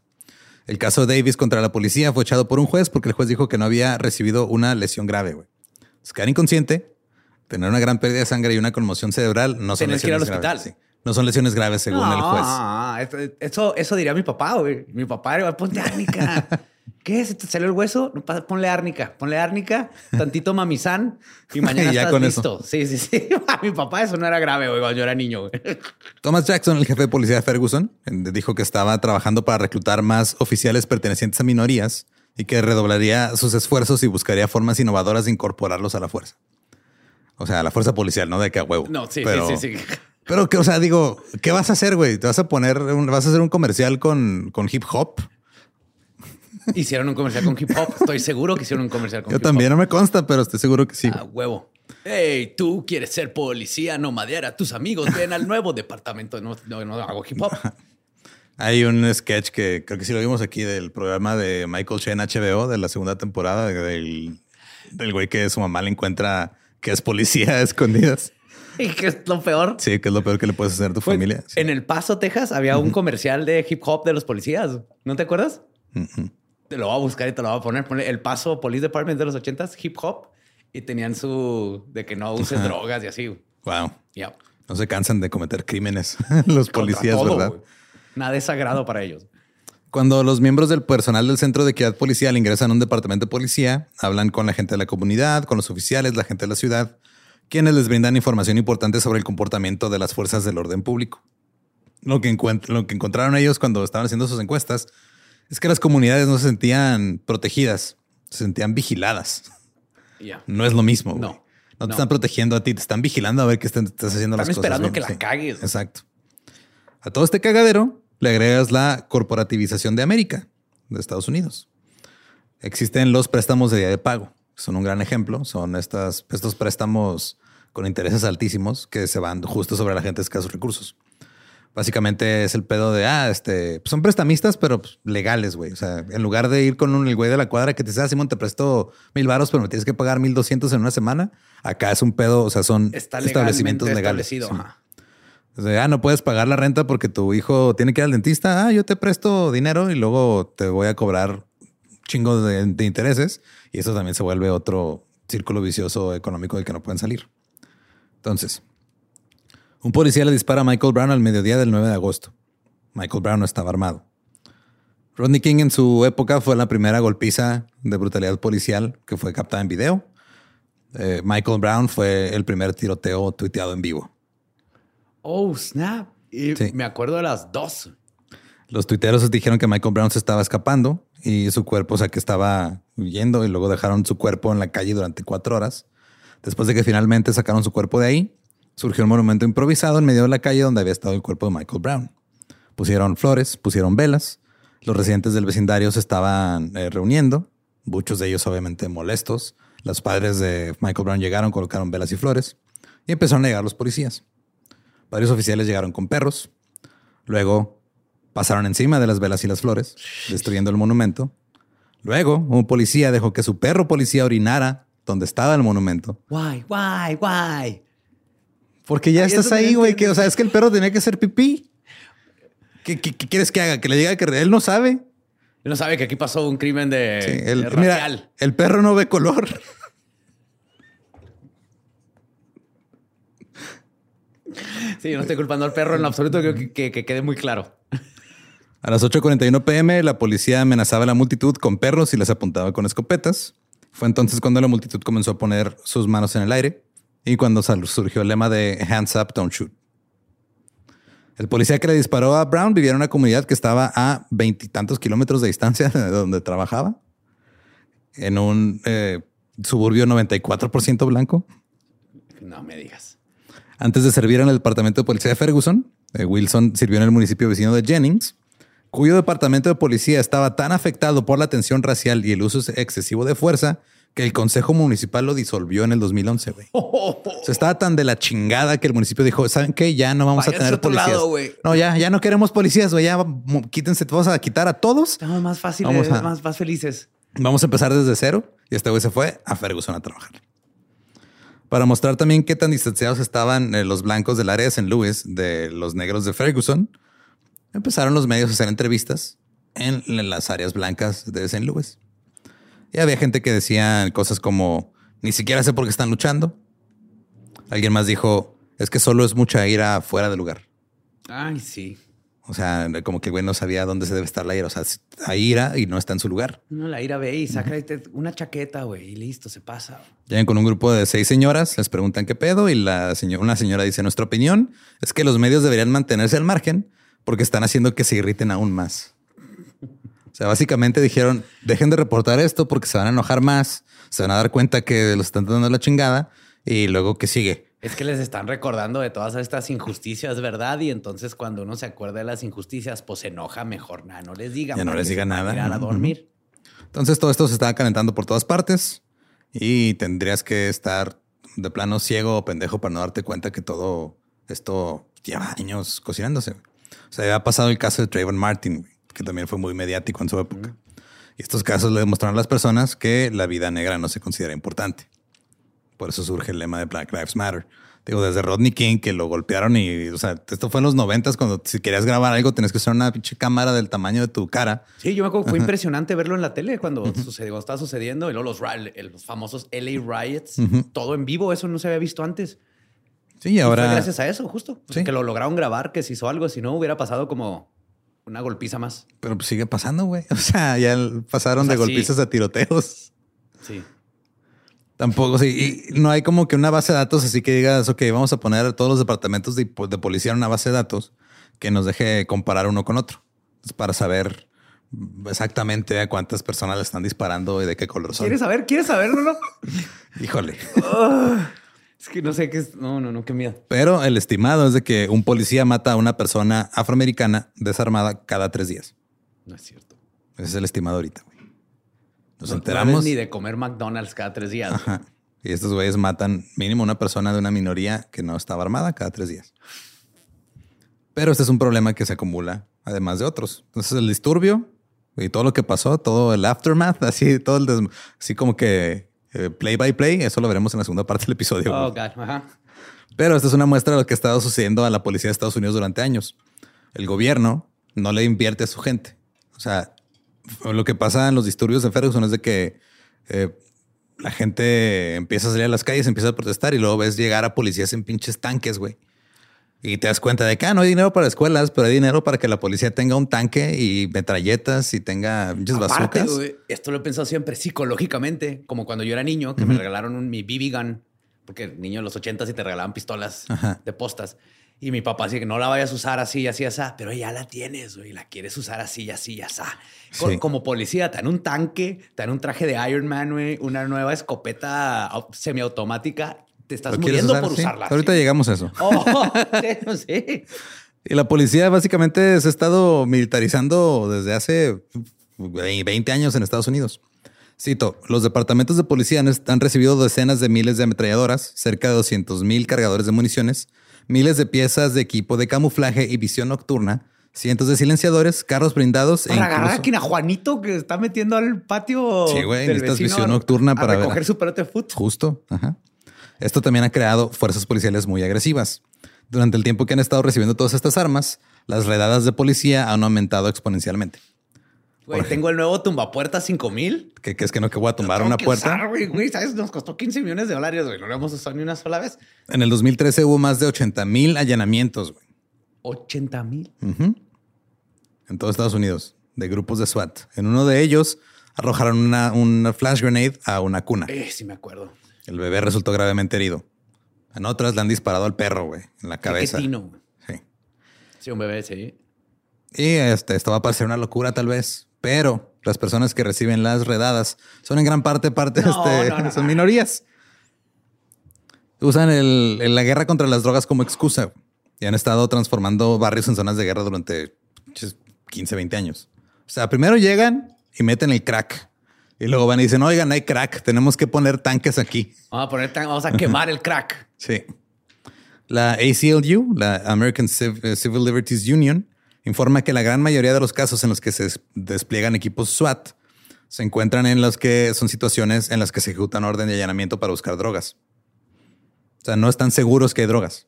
El caso Davis contra la policía fue echado por un juez porque el juez dijo que no había recibido una lesión grave, güey. Quedar inconsciente, tener una gran pérdida de sangre y una conmoción cerebral no son lesiones graves. Tienes que ir al hospital. Sí. No son lesiones graves según el juez. Eso diría mi papá, güey. Mi papá era, ponte árnica. ¿Qué es? ¿Te salió el hueso? Ponle árnica, tantito mamizán y mañana y ya estás con listo. Eso. Sí. Mi papá eso no era grave, güey, cuando yo era niño, güey. Thomas Jackson, el jefe de policía de Ferguson, dijo que estaba trabajando para reclutar más oficiales pertenecientes a minorías y que redoblaría sus esfuerzos y buscaría formas innovadoras de incorporarlos a la fuerza. O sea, a la fuerza policial, no de que a huevo. No, sí, pero... sí. Pero que, o sea, digo, ¿qué vas a hacer, güey? ¿Te vas a poner, vas a hacer un comercial con hip hop? Hicieron un comercial con hip hop. Estoy seguro que hicieron un comercial con hip hop. Yo también, no me consta, pero estoy seguro que sí. Ah, huevo. Hey, tú quieres ser policía, no madera. Tus amigos ven al nuevo departamento. No hago hip hop. Hay un sketch que creo que sí lo vimos aquí del programa de Michael Che en HBO de la segunda temporada del güey que su mamá le encuentra que es policía a escondidas. Y que es lo peor. Sí, que es lo peor que le puedes hacer a tu familia. Sí. En El Paso, Texas, había un comercial de hip hop de los policías. ¿No te acuerdas? Te lo voy a buscar y te lo voy a poner. Ponle El Paso Police Department de los 80s, hip hop. Y tenían su... de que no uses drogas y así. Wow. Yeah. No se cansan de cometer crímenes los policías, todo, ¿verdad? Wey. Nada es sagrado para ellos. Cuando los miembros del personal del Centro de Equidad Policial ingresan a un departamento de policía, hablan con la gente de la comunidad, con los oficiales, la gente de la ciudad, quienes les brindan información importante sobre el comportamiento de las fuerzas del orden público. Lo que encontraron ellos cuando estaban haciendo sus encuestas es que las comunidades no se sentían protegidas, se sentían vigiladas. Yeah. No es lo mismo. No. Wey. No te están protegiendo a ti, te están vigilando a ver qué estás haciendo las cosas. Están esperando que la cagues. Exacto. A todo este cagadero le agregas la corporativización de América, de Estados Unidos. Existen los préstamos de día de pago. Son un gran ejemplo. Son estos préstamos con intereses altísimos que se van justo sobre la gente de escasos recursos. Básicamente es el pedo de, son prestamistas, pero pues, legales, güey. O sea, en lugar de ir con el güey de la cuadra que te dice, Simón, te presto $1,000, pero me tienes que pagar $1,200 en una semana. Acá es un pedo, o sea, son establecimientos legales. Sí. O sea, no puedes pagar la renta porque tu hijo tiene que ir al dentista. Yo te presto dinero y luego te voy a cobrar chingos de intereses. Y eso también se vuelve otro círculo vicioso económico del que no pueden salir. Entonces... un policía le dispara a Michael Brown al mediodía del 9 de agosto. Michael Brown no estaba armado. Rodney King en su época fue la primera golpiza de brutalidad policial que fue captada en video. Michael Brown fue el primer tiroteo tuiteado en vivo. Oh, snap. Sí. Me acuerdo de las 2. Los tuiteros dijeron que Michael Brown se estaba escapando y su cuerpo, o sea, que estaba huyendo, y luego dejaron su cuerpo en la calle durante 4 horas. Después de que finalmente sacaron su cuerpo de ahí, surgió un monumento improvisado en medio de la calle donde había estado el cuerpo de Michael Brown. Pusieron flores, pusieron velas. Los residentes del vecindario se estaban reuniendo. Muchos de ellos obviamente molestos Los padres de Michael Brown llegaron, colocaron velas y flores y empezaron a llegar los policías. Varios oficiales llegaron con perros. Luego pasaron encima de las velas y las flores, destruyendo el monumento. Luego un policía dejó que su perro policía orinara donde estaba el monumento. Why? Porque ya estás ahí, güey. O sea, es que el perro tenía que hacer pipí. ¿Qué quieres que haga? Que le diga que él no sabe. Él no sabe que aquí pasó un crimen de, sí, de racial. Mira, el perro no ve color. Sí, yo no estoy culpando al perro en lo absoluto. Creo que quede muy claro. A las 8:41 p.m. la policía amenazaba a la multitud con perros y les apuntaba con escopetas. Fue entonces cuando la multitud comenzó a poner sus manos en el aire y cuando surgió el lema de Hands Up, Don't Shoot. El policía que le disparó a Brown vivía en una comunidad que estaba a 20 y tantos kilómetros de distancia de donde trabajaba, en un suburbio 94% blanco. No me digas. Antes de servir en el departamento de policía de Ferguson, Wilson sirvió en el municipio vecino de Jennings, cuyo departamento de policía estaba tan afectado por la tensión racial y el uso excesivo de fuerza que el consejo municipal lo disolvió en el 2011, güey. Se estaba tan de la chingada que el municipio dijo, ¿saben qué? Ya no vamos a tener policías. Lado, no, ya no queremos policías, güey. Ya quítense, vamos a quitar a todos. Estamos más fáciles, más felices. Vamos a empezar desde cero. Y este güey se fue a Ferguson a trabajar. Para mostrar también qué tan distanciados estaban los blancos del área de St. Louis de los negros de Ferguson, empezaron los medios a hacer entrevistas en las áreas blancas de St. Louis. Y había gente que decía cosas como, ni siquiera sé por qué están luchando. Alguien más dijo, es que solo es mucha ira fuera del lugar. Ay, sí. O sea, como que el güey no sabía dónde se debe estar la ira. O sea, hay ira y no está en su lugar. No, la ira ve y saca una chaqueta, güey, y listo, se pasa. Llegan con un grupo de 6 señoras, les preguntan qué pedo y una señora dice, nuestra opinión es que los medios deberían mantenerse al margen porque están haciendo que se irriten aún más. O sea, básicamente dijeron, dejen de reportar esto porque se van a enojar más, se van a dar cuenta que los están dando la chingada y luego ¿qué sigue? Es que les están recordando de todas estas injusticias, ¿verdad? Y entonces cuando uno se acuerda de las injusticias, pues se enoja mejor. Nada, no les digan. Ya no les diga nada. Van a dormir. Entonces todo esto se estaba calentando por todas partes y tendrías que estar de plano ciego o pendejo para no darte cuenta que todo esto lleva años cocinándose. O sea, había pasado el caso de Trayvon Martin, que también fue muy mediático en su época. Y estos casos le demostraron a las personas que la vida negra no se considera importante. Por eso surge el lema de Black Lives Matter. Digo, desde Rodney King, que lo golpearon y, o sea, esto fue en los 90s, cuando si querías grabar algo tenías que usar una pinche cámara del tamaño de tu cara. Sí, yo me acuerdo que fue impresionante verlo en la tele cuando sucedió, estaba sucediendo. Y luego los famosos LA Riots, todo en vivo. Eso no se había visto antes. Sí, y ahora... fue gracias a eso, justo. Sí. Que lo lograron grabar, que se hizo algo. Si no, hubiera pasado como... una golpiza más. Pero pues sigue pasando, güey. O sea, ya pasaron de golpizas a tiroteos. Sí. Tampoco, sí. Y no hay como que una base de datos así que digas, ok, vamos a poner a todos los departamentos de policía en una base de datos que nos deje comparar uno con otro. Es para saber exactamente a cuántas personas le están disparando y de qué color son. ¿Quieres saber? ¿Quieres saberlo? No? Híjole. Es que no sé qué es. No, qué miedo. Pero el estimado es de que un policía mata a una persona afroamericana desarmada cada 3 días. No es cierto. Ese es el estimado ahorita, güey. Nos enteramos. No ni de comer McDonald's cada 3 días. Ajá. Y estos güeyes matan mínimo una persona de una minoría que no estaba armada cada 3 días. Pero este es un problema que se acumula, además de otros. Entonces el disturbio y todo lo que pasó, todo el aftermath, así, todo el así como que... play by play, eso lo veremos en la segunda parte del episodio. Oh, God. Ajá. Pero esta es una muestra de lo que ha estado sucediendo a la policía de Estados Unidos durante años. El gobierno no le invierte a su gente. O sea, lo que pasa en los disturbios de Ferguson es de que la gente empieza a salir a las calles, empieza a protestar y luego ves llegar a policías en pinches tanques, güey. Y te das cuenta de que no hay dinero para escuelas, pero hay dinero para que la policía tenga un tanque y metralletas y tenga muchas bazucas. Esto lo he pensado siempre psicológicamente, como cuando yo era niño, que me regalaron mi BB gun, porque niño de los 80s y te regalaban pistolas de postas. Y mi papá decía que no la vayas a usar así, pero ya la tienes, güey, la quieres usar así. Sí. Como policía, te dan un tanque, te dan un traje de Iron Man, güey, una nueva escopeta semiautomática. Te estás muriendo por usarla. Ahorita llegamos a eso. Sí. Y la policía básicamente se ha estado militarizando desde hace 20 años en Estados Unidos. Cito, los departamentos de policía han recibido decenas de miles de ametralladoras, cerca de 200,000 cargadores de municiones, miles de piezas de equipo de camuflaje y visión nocturna, cientos de silenciadores, carros blindados. Para agarrar a quien a Juanito que está metiendo al patio. Sí, güey, necesitas visión nocturna para recoger su pelota de fútbol. Justo. Ajá. Esto también ha creado fuerzas policiales muy agresivas. Durante el tiempo que han estado recibiendo todas estas armas, las redadas de policía han aumentado exponencialmente. Güey, tengo el nuevo tumbapuertas 5000. ¿Qué es que no? Que voy a tumbar una puerta. Güey, ¿sabes? Nos costó $15 millones, güey. No lo hemos usado ni una sola vez. En el 2013 hubo más de 80,000 allanamientos, güey. 80,000. Uh-huh. En todo Estados Unidos, de grupos de SWAT. En uno de ellos arrojaron una flash grenade a una cuna. Sí, me acuerdo. El bebé resultó gravemente herido. En otras le han disparado al perro, güey, en la cabeza. Pequetino. Sí. Sí, un bebé, sí. Y esto va a parecer una locura, tal vez. Pero las personas que reciben las redadas son en gran parte son minorías. Usan la guerra contra las drogas como excusa y han estado transformando barrios en zonas de guerra durante 15, 20 años. O sea, primero llegan y meten el crack y luego van y dicen, oigan, hay crack, tenemos que poner tanques aquí. Vamos a quemar el crack. Sí. La ACLU, la American Civil Liberties Union, informa que la gran mayoría de los casos en los que se despliegan equipos SWAT se encuentran en los que son situaciones en las que se ejecutan orden de allanamiento para buscar drogas. O sea, no están seguros que hay drogas.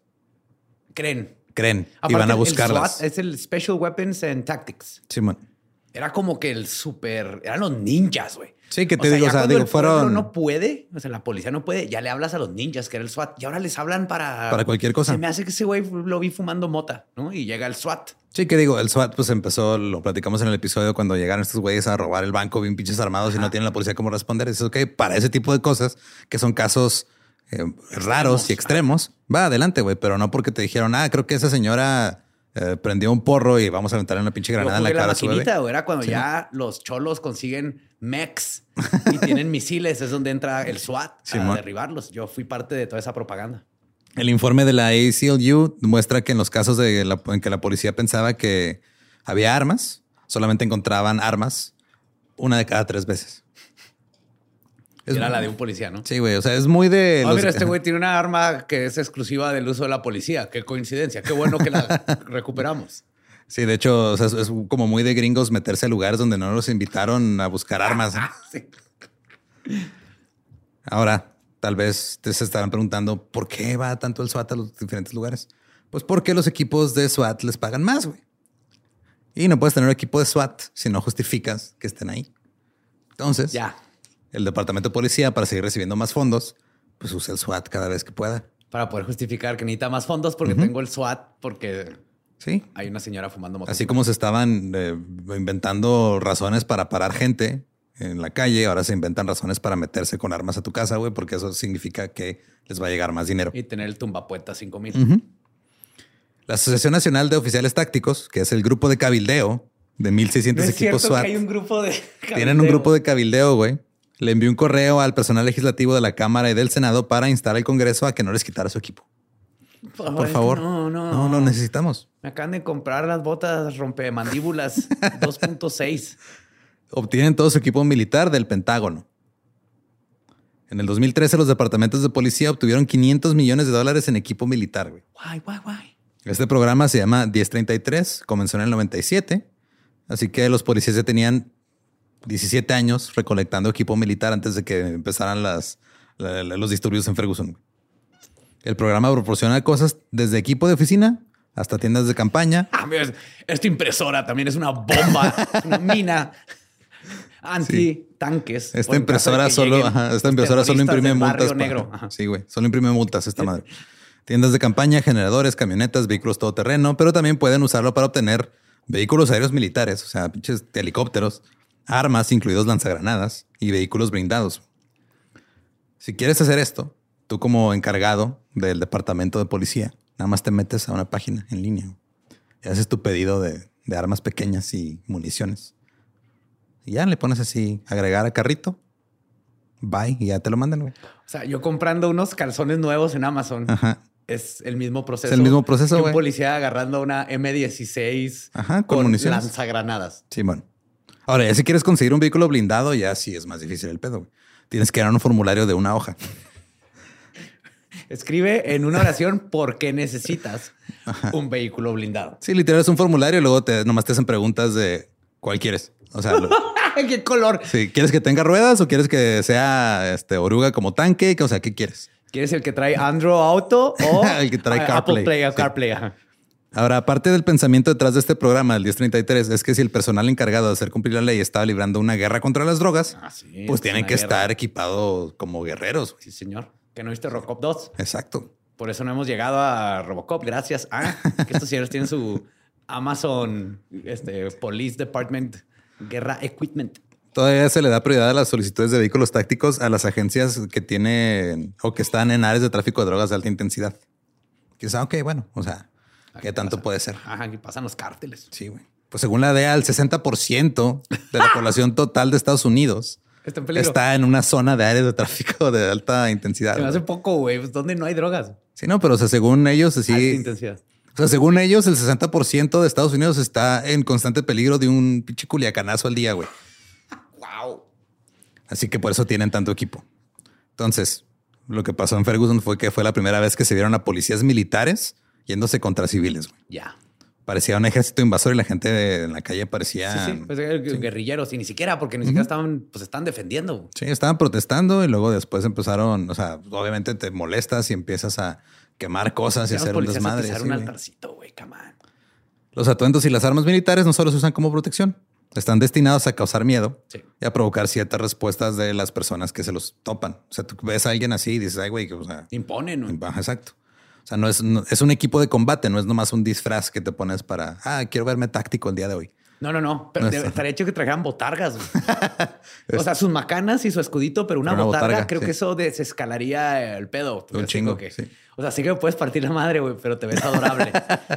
Creen. Aparte, y van a buscarlas. El SWAT es el Special Weapons and Tactics. Sí, man. Era como que eran los ninjas, güey. Sí, que te digo, fueron... No puede, o sea, la policía no puede. Ya le hablas a los ninjas, que era el SWAT, y ahora les hablan para cualquier cosa. Se me hace que ese güey lo vi fumando mota, ¿no? Y llega el SWAT. Sí, que digo, el SWAT pues empezó, lo platicamos en el episodio cuando llegaron estos güeyes a robar el banco bien pinches armados. Ajá. Y no tienen la policía cómo responder. Dices, ok, para ese tipo de cosas, que son casos raros y extremos, va adelante, güey, pero no porque te dijeron, creo que esa señora... prendió un porro y vamos a aventar una pinche granada en la cara a su bebé. Era cuando ya los cholos consiguen mechs y tienen misiles. Es donde entra el SWAT a derribarlos. Yo fui parte de toda esa propaganda. El informe de la ACLU muestra que en los casos en que la policía pensaba que había armas, solamente encontraban armas una de cada 3 veces. Era la de un policía, ¿no? Sí, güey. O sea, es muy de... mira, este güey tiene una arma que es exclusiva del uso de la policía. Qué coincidencia. Qué bueno que la recuperamos. Sí, de hecho, o sea, es como muy de gringos meterse a lugares donde no los invitaron a buscar armas. Sí. Ahora, tal vez se estarán preguntando ¿por qué va tanto el SWAT a los diferentes lugares? Pues porque los equipos de SWAT les pagan más, güey. Y no puedes tener un equipo de SWAT si no justificas que estén ahí. Entonces... ya. El departamento de policía, para seguir recibiendo más fondos, pues usa el SWAT cada vez que pueda. Para poder justificar que necesita más fondos porque tengo el SWAT, porque sí, hay una señora fumando motocicleta. Así como se estaban inventando razones para parar gente en la calle, ahora se inventan razones para meterse con armas a tu casa, güey, porque eso significa que les va a llegar más dinero. Y tener el tumbapuertas 5000. Uh-huh. La Asociación Nacional de Oficiales Tácticos, que es el grupo de cabildeo de 1,600 equipos SWAT. Hay un grupo de cabildeo. Tienen un grupo de cabildeo, güey. Le envió un correo al personal legislativo de la Cámara y del Senado para instar al Congreso a que no les quitara su equipo. Por favor. No lo necesitamos. Me acaban de comprar las botas rompemandíbulas 2.6. Obtienen todo su equipo militar del Pentágono. En el 2013, los departamentos de policía obtuvieron $500 millones en equipo militar. Güey. Guay. Este programa se llama 1033. Comenzó en el 97. Así que los policías ya tenían 17 años recolectando equipo militar antes de que empezaran los disturbios en Ferguson. El programa proporciona cosas desde equipo de oficina hasta tiendas de campaña. Mira, esta impresora también es una bomba, una mina anti-tanques. Sí. Esta impresora solo imprime multas. Sí, güey. Solo imprime multas esta madre. Tiendas de campaña, generadores, camionetas, vehículos todoterreno, pero también pueden usarlo para obtener vehículos aéreos militares, o sea, pinches helicópteros. Armas, incluidos lanzagranadas y vehículos blindados. Si quieres hacer esto, tú como encargado del departamento de policía, nada más te metes a una página en línea y haces tu pedido de armas pequeñas y municiones. Y ya le pones así, agregar a carrito, bye, y ya te lo mandan, güey. O sea, yo comprando unos calzones nuevos en Amazon. Ajá. Es el mismo proceso. Es el mismo proceso, que un policía agarrando una M16 con lanzagranadas. Sí, bueno. Ahora, ya si quieres conseguir un vehículo blindado, ya sí es más difícil el pedo, güey. Tienes que dar un formulario de una hoja. Escribe en una oración por qué necesitas un vehículo blindado. Sí, literal, es un formulario y luego nomás te hacen preguntas de cuál quieres. O sea, ¿qué color? Sí, ¿quieres que tenga ruedas o quieres que sea oruga como tanque? O sea, ¿qué quieres? ¿Quieres el que trae Android Auto o el que trae CarPlay? Apple Play o CarPlay, ajá. Ahora, aparte del pensamiento detrás de este programa, el 1033, es que si el personal encargado de hacer cumplir la ley estaba librando una guerra contra las drogas, sí, pues tienen que estar equipados como guerreros. Sí, señor. Que no viste Robocop 2. Exacto. Por eso no hemos llegado a Robocop. Gracias a que estos señores tienen su Amazon Police Department Guerra Equipment. Todavía se le da prioridad a las solicitudes de vehículos tácticos a las agencias que tienen o que están en áreas de tráfico de drogas de alta intensidad. Quizá, ok, bueno, o sea, ¿qué tanto pasa? Puede ser? Ajá, aquí pasan los cárteles. Sí, güey. Pues según la DEA, el 60% de la población total de Estados Unidos está en una zona de áreas de tráfico de alta intensidad. Se me hace poco, güey. Pues, ¿dónde no hay drogas? Sí, no, pero o sea, según ellos... Así, alta intensidad. O sea, según ellos, el 60% de Estados Unidos está en constante peligro de un pinche culiacanazo al día, güey. Wow. Así que por eso tienen tanto equipo. Entonces, lo que pasó en Ferguson fue que fue la primera vez que se vieron a policías militares yéndose contra civiles, güey. Ya. Parecía un ejército invasor y la gente en la calle parecía... Sí, sí. Pues, sí. Guerrilleros y ni siquiera, porque ni siquiera estaban... Pues están defendiendo. Sí, estaban protestando y luego después empezaron... O sea, obviamente te molestas y empiezas a quemar cosas y hacer un desmadre. Empezaron un altarcito, güey, come on. Los atuendos y las armas militares no solo se usan como protección. Están destinados a causar miedo y a provocar ciertas respuestas de las personas que se los topan. O sea, tú ves a alguien así y dices, ay, güey, que... O sea, imponen, ¿no? Exacto. O sea, no es un equipo de combate, no es nomás un disfraz que te pones para, quiero verme táctico el día de hoy. No. Pero estaría hecho que trajeran botargas. O sea, sus macanas y su escudito, pero una botarga, creo que eso desescalaría el pedo. Un chingo. Que, sí. O sea, sí que puedes partir la madre, güey, pero te ves adorable.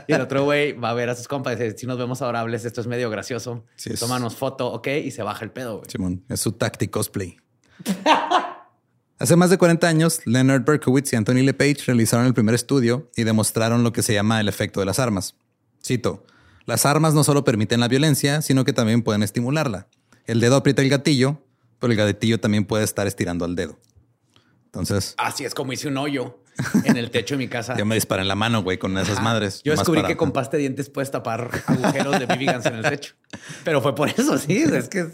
Y el otro güey va a ver a sus compas y dice, si nos vemos adorables, esto es medio gracioso. Sí, tómanos foto, ok, y se baja el pedo, güey. Simón, es su táctico cosplay. Hace más de 40 años, Leonard Berkowitz y Anthony LePage realizaron el primer estudio y demostraron lo que se llama el efecto de las armas. Cito, las armas no solo permiten la violencia, sino que también pueden estimularla. El dedo aprieta el gatillo, pero el gatillo también puede estar estirando al dedo. Entonces... Así es como hice un hoyo en el techo de mi casa. Yo me disparé en la mano, güey, con esas madres. Yo descubrí que con pasta de dientes puedes tapar agujeros de BB Guns en el techo. Pero fue por eso, sí. Es que...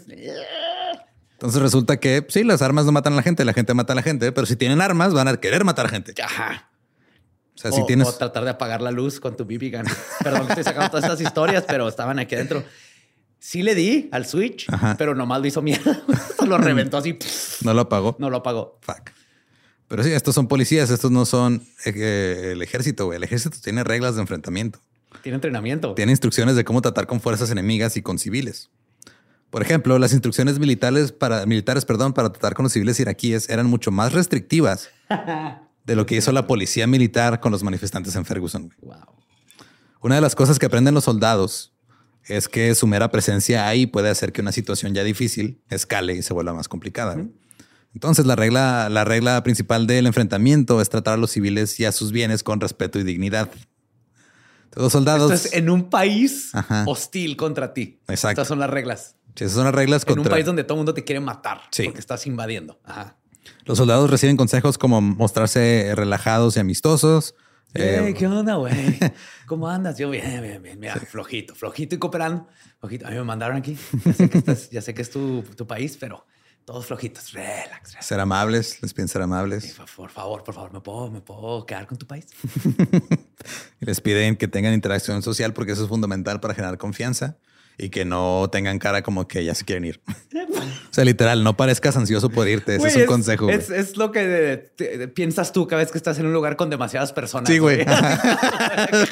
Entonces resulta que sí, las armas no matan a la gente mata a la gente, pero si tienen armas van a querer matar a gente. Ajá. O sea, si tienes... o tratar de apagar la luz con tu BB gun. Perdón que estoy sacando todas estas historias, pero estaban aquí adentro. Sí le di al switch, pero nomás lo hizo mierda. Lo reventó así. No lo apagó. No lo apagó. Fuck. Pero sí, estos son policías. Estos no son el ejército, güey. El ejército tiene reglas de enfrentamiento. Tiene entrenamiento. Tiene instrucciones de cómo tratar con fuerzas enemigas y con civiles. Por ejemplo, las instrucciones militares para tratar con los civiles iraquíes eran mucho más restrictivas de lo que hizo la policía militar con los manifestantes en Ferguson. Wow. Una de las cosas que aprenden los soldados es que su mera presencia ahí puede hacer que una situación ya difícil escale y se vuelva más complicada. Entonces, la regla principal del enfrentamiento es tratar a los civiles y a sus bienes con respeto y dignidad. Los soldados... Esto es en un país hostil contra ti. Exacto. Estas son las reglas. Sí, esas son las reglas contra... En un país donde todo el mundo te quiere matar porque estás invadiendo. Ajá. Los soldados reciben consejos como mostrarse relajados y amistosos. ¿Qué onda, güey? ¿Cómo andas? Yo bien. Mira, flojito y cooperando. Flojito. A mí me mandaron aquí. Ya sé que es tu país, pero todos flojitos. Relax. Ser amables. Les piden ser amables. Sí, por favor. ¿Me puedo quedar con tu país? Y les piden que tengan interacción social porque eso es fundamental para generar confianza. Y que no tengan cara como que ya se quieren ir. O sea, literal, no parezcas ansioso por irte. Ese es un consejo. Güey. Es lo que piensas tú cada vez que estás en un lugar con demasiadas personas. Sí, güey.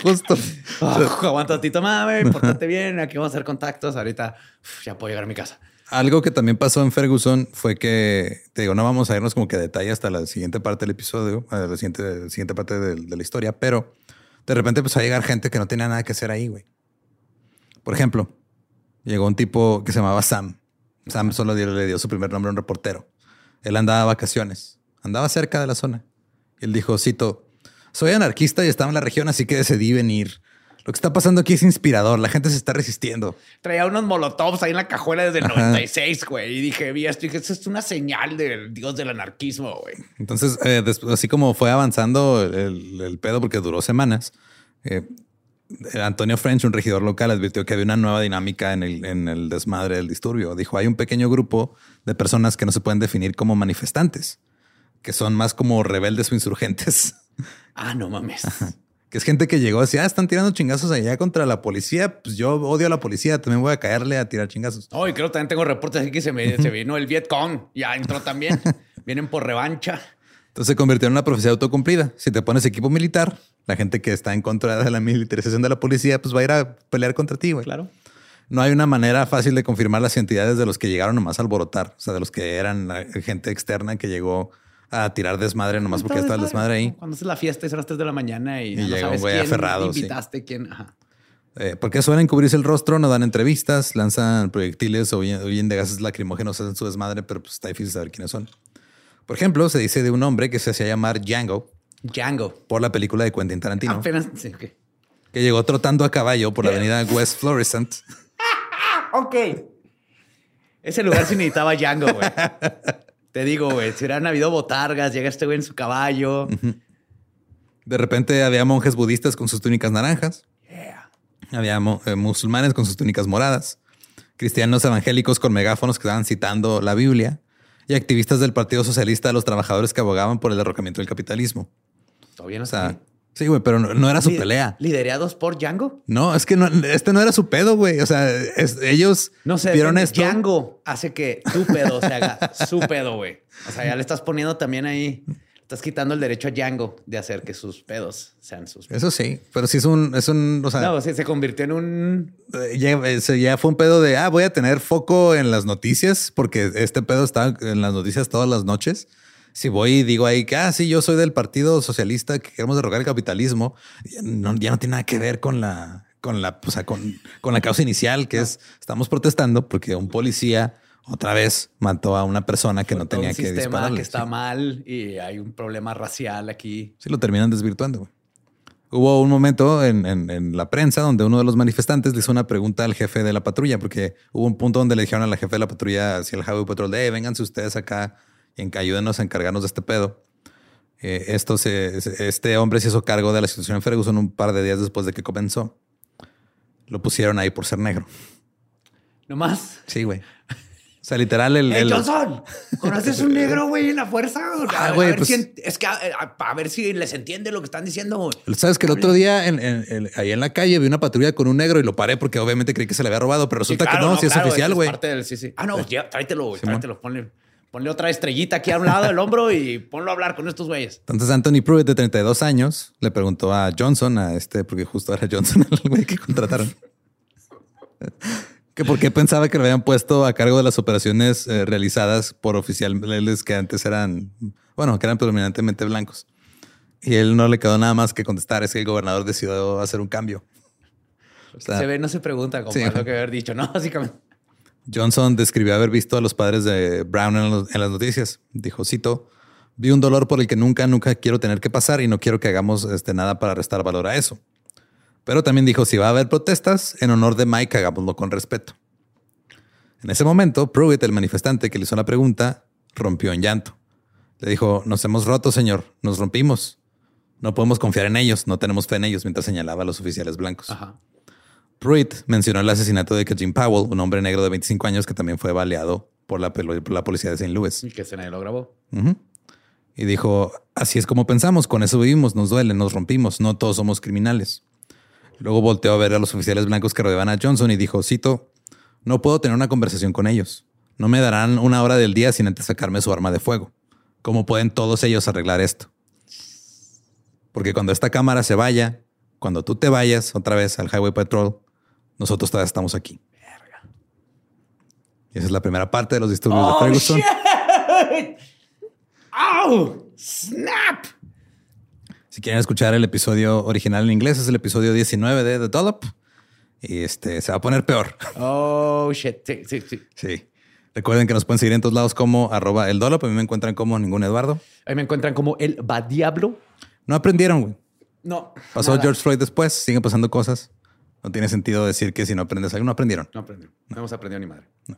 Justo. Aguanta un ratito más, güey. Pórtate bien. Aquí vamos a hacer contactos. Ahorita ya puedo llegar a mi casa. Algo que también pasó en Ferguson fue que, te digo, no vamos a irnos como que a detalle hasta la siguiente parte del episodio, la siguiente parte de la historia, pero de repente empezó a llegar gente que no tenía nada que hacer ahí, güey. Por ejemplo... Llegó un tipo que se llamaba Sam. Sam solo le dio su primer nombre a un reportero. Él andaba a vacaciones. Andaba cerca de la zona. Él dijo, cito, soy anarquista y estaba en la región, así que decidí venir. Lo que está pasando aquí es inspirador. La gente se está resistiendo. Traía unos molotovs ahí en la cajuela desde el 96, güey. Y dije, vi esto. Y dije, esto es una señal del dios del anarquismo, güey. Entonces, después, así como fue avanzando el pedo, porque duró semanas, Antonio French, un regidor local, advirtió que había una nueva dinámica en el desmadre del disturbio. Dijo, hay un pequeño grupo de personas que no se pueden definir como manifestantes, que son más como rebeldes o insurgentes. Ah, no mames. Ajá. Que es gente que llegó así, están tirando chingazos allá contra la policía. Pues yo odio a la policía, también voy a caerle a tirar chingazos. Oh, y creo que también tengo reportes aquí que se vino el Vietcong. Ya entró también. Vienen por revancha. Entonces se convirtió en una profecía autocumplida. Si te pones equipo militar, la gente que está en contra de la militarización de la policía, pues va a ir a pelear contra ti, güey. Claro. No hay una manera fácil de confirmar las entidades de los que llegaron nomás a alborotar. O sea, de los que eran la gente externa que llegó a tirar desmadre nomás porque estaba el desmadre ahí. Cuando haces la fiesta y son las 3 de la mañana y no llega un güey aferrado. Invitaste, sí. ¿Quién? Ajá. Porque suelen cubrirse el rostro, no dan entrevistas, lanzan proyectiles o huyen de gases lacrimógenos, hacen su desmadre, pero pues está difícil saber quiénes son. Por ejemplo, se dice de un hombre que se hacía llamar Django por la película de Quentin Tarantino. Apenas, sí, okay. Que llegó trotando a caballo por la avenida West Florissant. Ok. Ese lugar se necesitaba Django, güey. Te digo, güey, si hubieran habido botargas, llega este güey en su caballo. De repente había monjes budistas con sus túnicas naranjas. Yeah. Había musulmanes con sus túnicas moradas. Cristianos evangélicos con megáfonos que estaban citando la Biblia. Y activistas del Partido Socialista de los Trabajadores que abogaban por el derrocamiento del capitalismo. Todavía no está. Sí, güey, pero no era su pelea. ¿Liderados por Django? No, es que no era su pedo, güey. O sea, ellos no sé, vieron esto. Django hace que tu pedo se haga su pedo, güey. O sea, ya le estás poniendo también ahí. Estás quitando el derecho a Django de hacer que sus pedos sean sus pedos. Eso sí, pero sí es un o sea, no, sí, se convirtió en un... Ya fue un pedo de, voy a tener foco en las noticias porque este pedo está en las noticias todas las noches. Si voy y digo ahí que, sí, yo soy del Partido Socialista que queremos derrocar el capitalismo, ya no tiene nada que ver con la causa inicial, que es, estamos protestando porque un policía otra vez mató a una persona que no tenía que dispararle. Un sistema que está mal y hay un problema racial aquí. Sí, lo terminan desvirtuando, güey. Hubo un momento en la prensa donde uno de los manifestantes le hizo una pregunta al jefe de la patrulla, porque hubo un punto donde le dijeron a la jefe de la patrulla hacia el Highway Patrol, vénganse ustedes acá y ayúdenos a encargarnos de este pedo. Este hombre se hizo cargo de la situación en Ferguson un par de días después de que comenzó. Lo pusieron ahí por ser negro. ¿No más? Sí, güey. O sea, literal... Johnson, ¿conoces un negro, güey, en la fuerza? Güey, pues, a ver si les entiende lo que están diciendo, güey. Sabes que el otro día ahí en la calle vi una patrulla con un negro y lo paré porque obviamente creí que se le había robado, pero resulta que no, si es oficial, güey. Sí. Tráetelo, güey, tráetelo, Ponle otra estrellita aquí a un lado del hombro y ponlo a hablar con estos güeyes. Entonces Anthony Pruitt, de 32 años, le preguntó a Johnson, porque justo era Johnson el güey que contrataron, que por qué pensaba que lo habían puesto a cargo de las operaciones realizadas por oficiales que antes eran predominantemente blancos. Y él no le quedó nada más que contestar, es que el gobernador decidió hacer un cambio. O sea, se ve, no se pregunta, como lo que haber dicho, ¿no? Básicamente. Johnson describió haber visto a los padres de Brown en las noticias. Dijo, cito, vi un dolor por el que nunca quiero tener que pasar y no quiero que hagamos nada para restar valor a eso. Pero también dijo, si va a haber protestas, en honor de Mike, hagámoslo con respeto. En ese momento, Pruitt, el manifestante que le hizo la pregunta, rompió en llanto. Le dijo, nos hemos roto, señor. Nos rompimos. No podemos confiar en ellos. No tenemos fe en ellos, mientras señalaba a los oficiales blancos. Ajá. Pruitt mencionó el asesinato de Kajim Powell, un hombre negro de 25 años que también fue baleado por la policía de St. Louis. Y que ese nadie lo grabó. Uh-huh. Y dijo, así es como pensamos, con eso vivimos, nos duele, nos rompimos, no todos somos criminales. Luego volteó a ver a los oficiales blancos que rodeaban a Johnson y dijo, cito, no puedo tener una conversación con ellos. No me darán una hora del día sin antes sacarme su arma de fuego. ¿Cómo pueden todos ellos arreglar esto? Porque cuando esta cámara se vaya, cuando tú te vayas otra vez al Highway Patrol, nosotros todavía estamos aquí. Verga. Y esa es la primera parte de los disturbios de Ferguson. Shit. ¡Oh! ¡Snap! Si quieren escuchar el episodio original en inglés, es el episodio 19 de The Dollop. Y se va a poner peor. ¡Oh, shit! Sí. Recuerden que nos pueden seguir en todos lados como @elDollop. A mí me encuentran como ningún Eduardo. A mí me encuentran como el Badiablo. No aprendieron, güey. No. Pasó nada. George Floyd después. Siguen pasando cosas. No tiene sentido decir que si no aprendes algo, no aprendieron. No aprendieron. No hemos aprendido ni madre. No.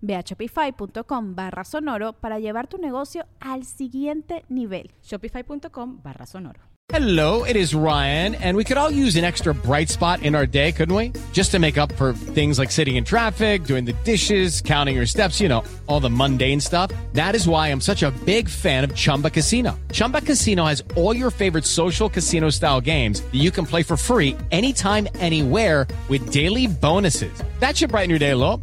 Ve a shopify.com/sonoro para llevar tu negocio al siguiente nivel. Shopify.com/sonoro. Hello, it is Ryan, and we could all use an extra bright spot in our day, couldn't we? Just to make up for things like sitting in traffic, doing the dishes, counting your steps, you know, all the mundane stuff. That is why I'm such a big fan of Chumba Casino. Chumba Casino has all your favorite social casino-style games that you can play for free anytime, anywhere with daily bonuses. That should brighten your day a little.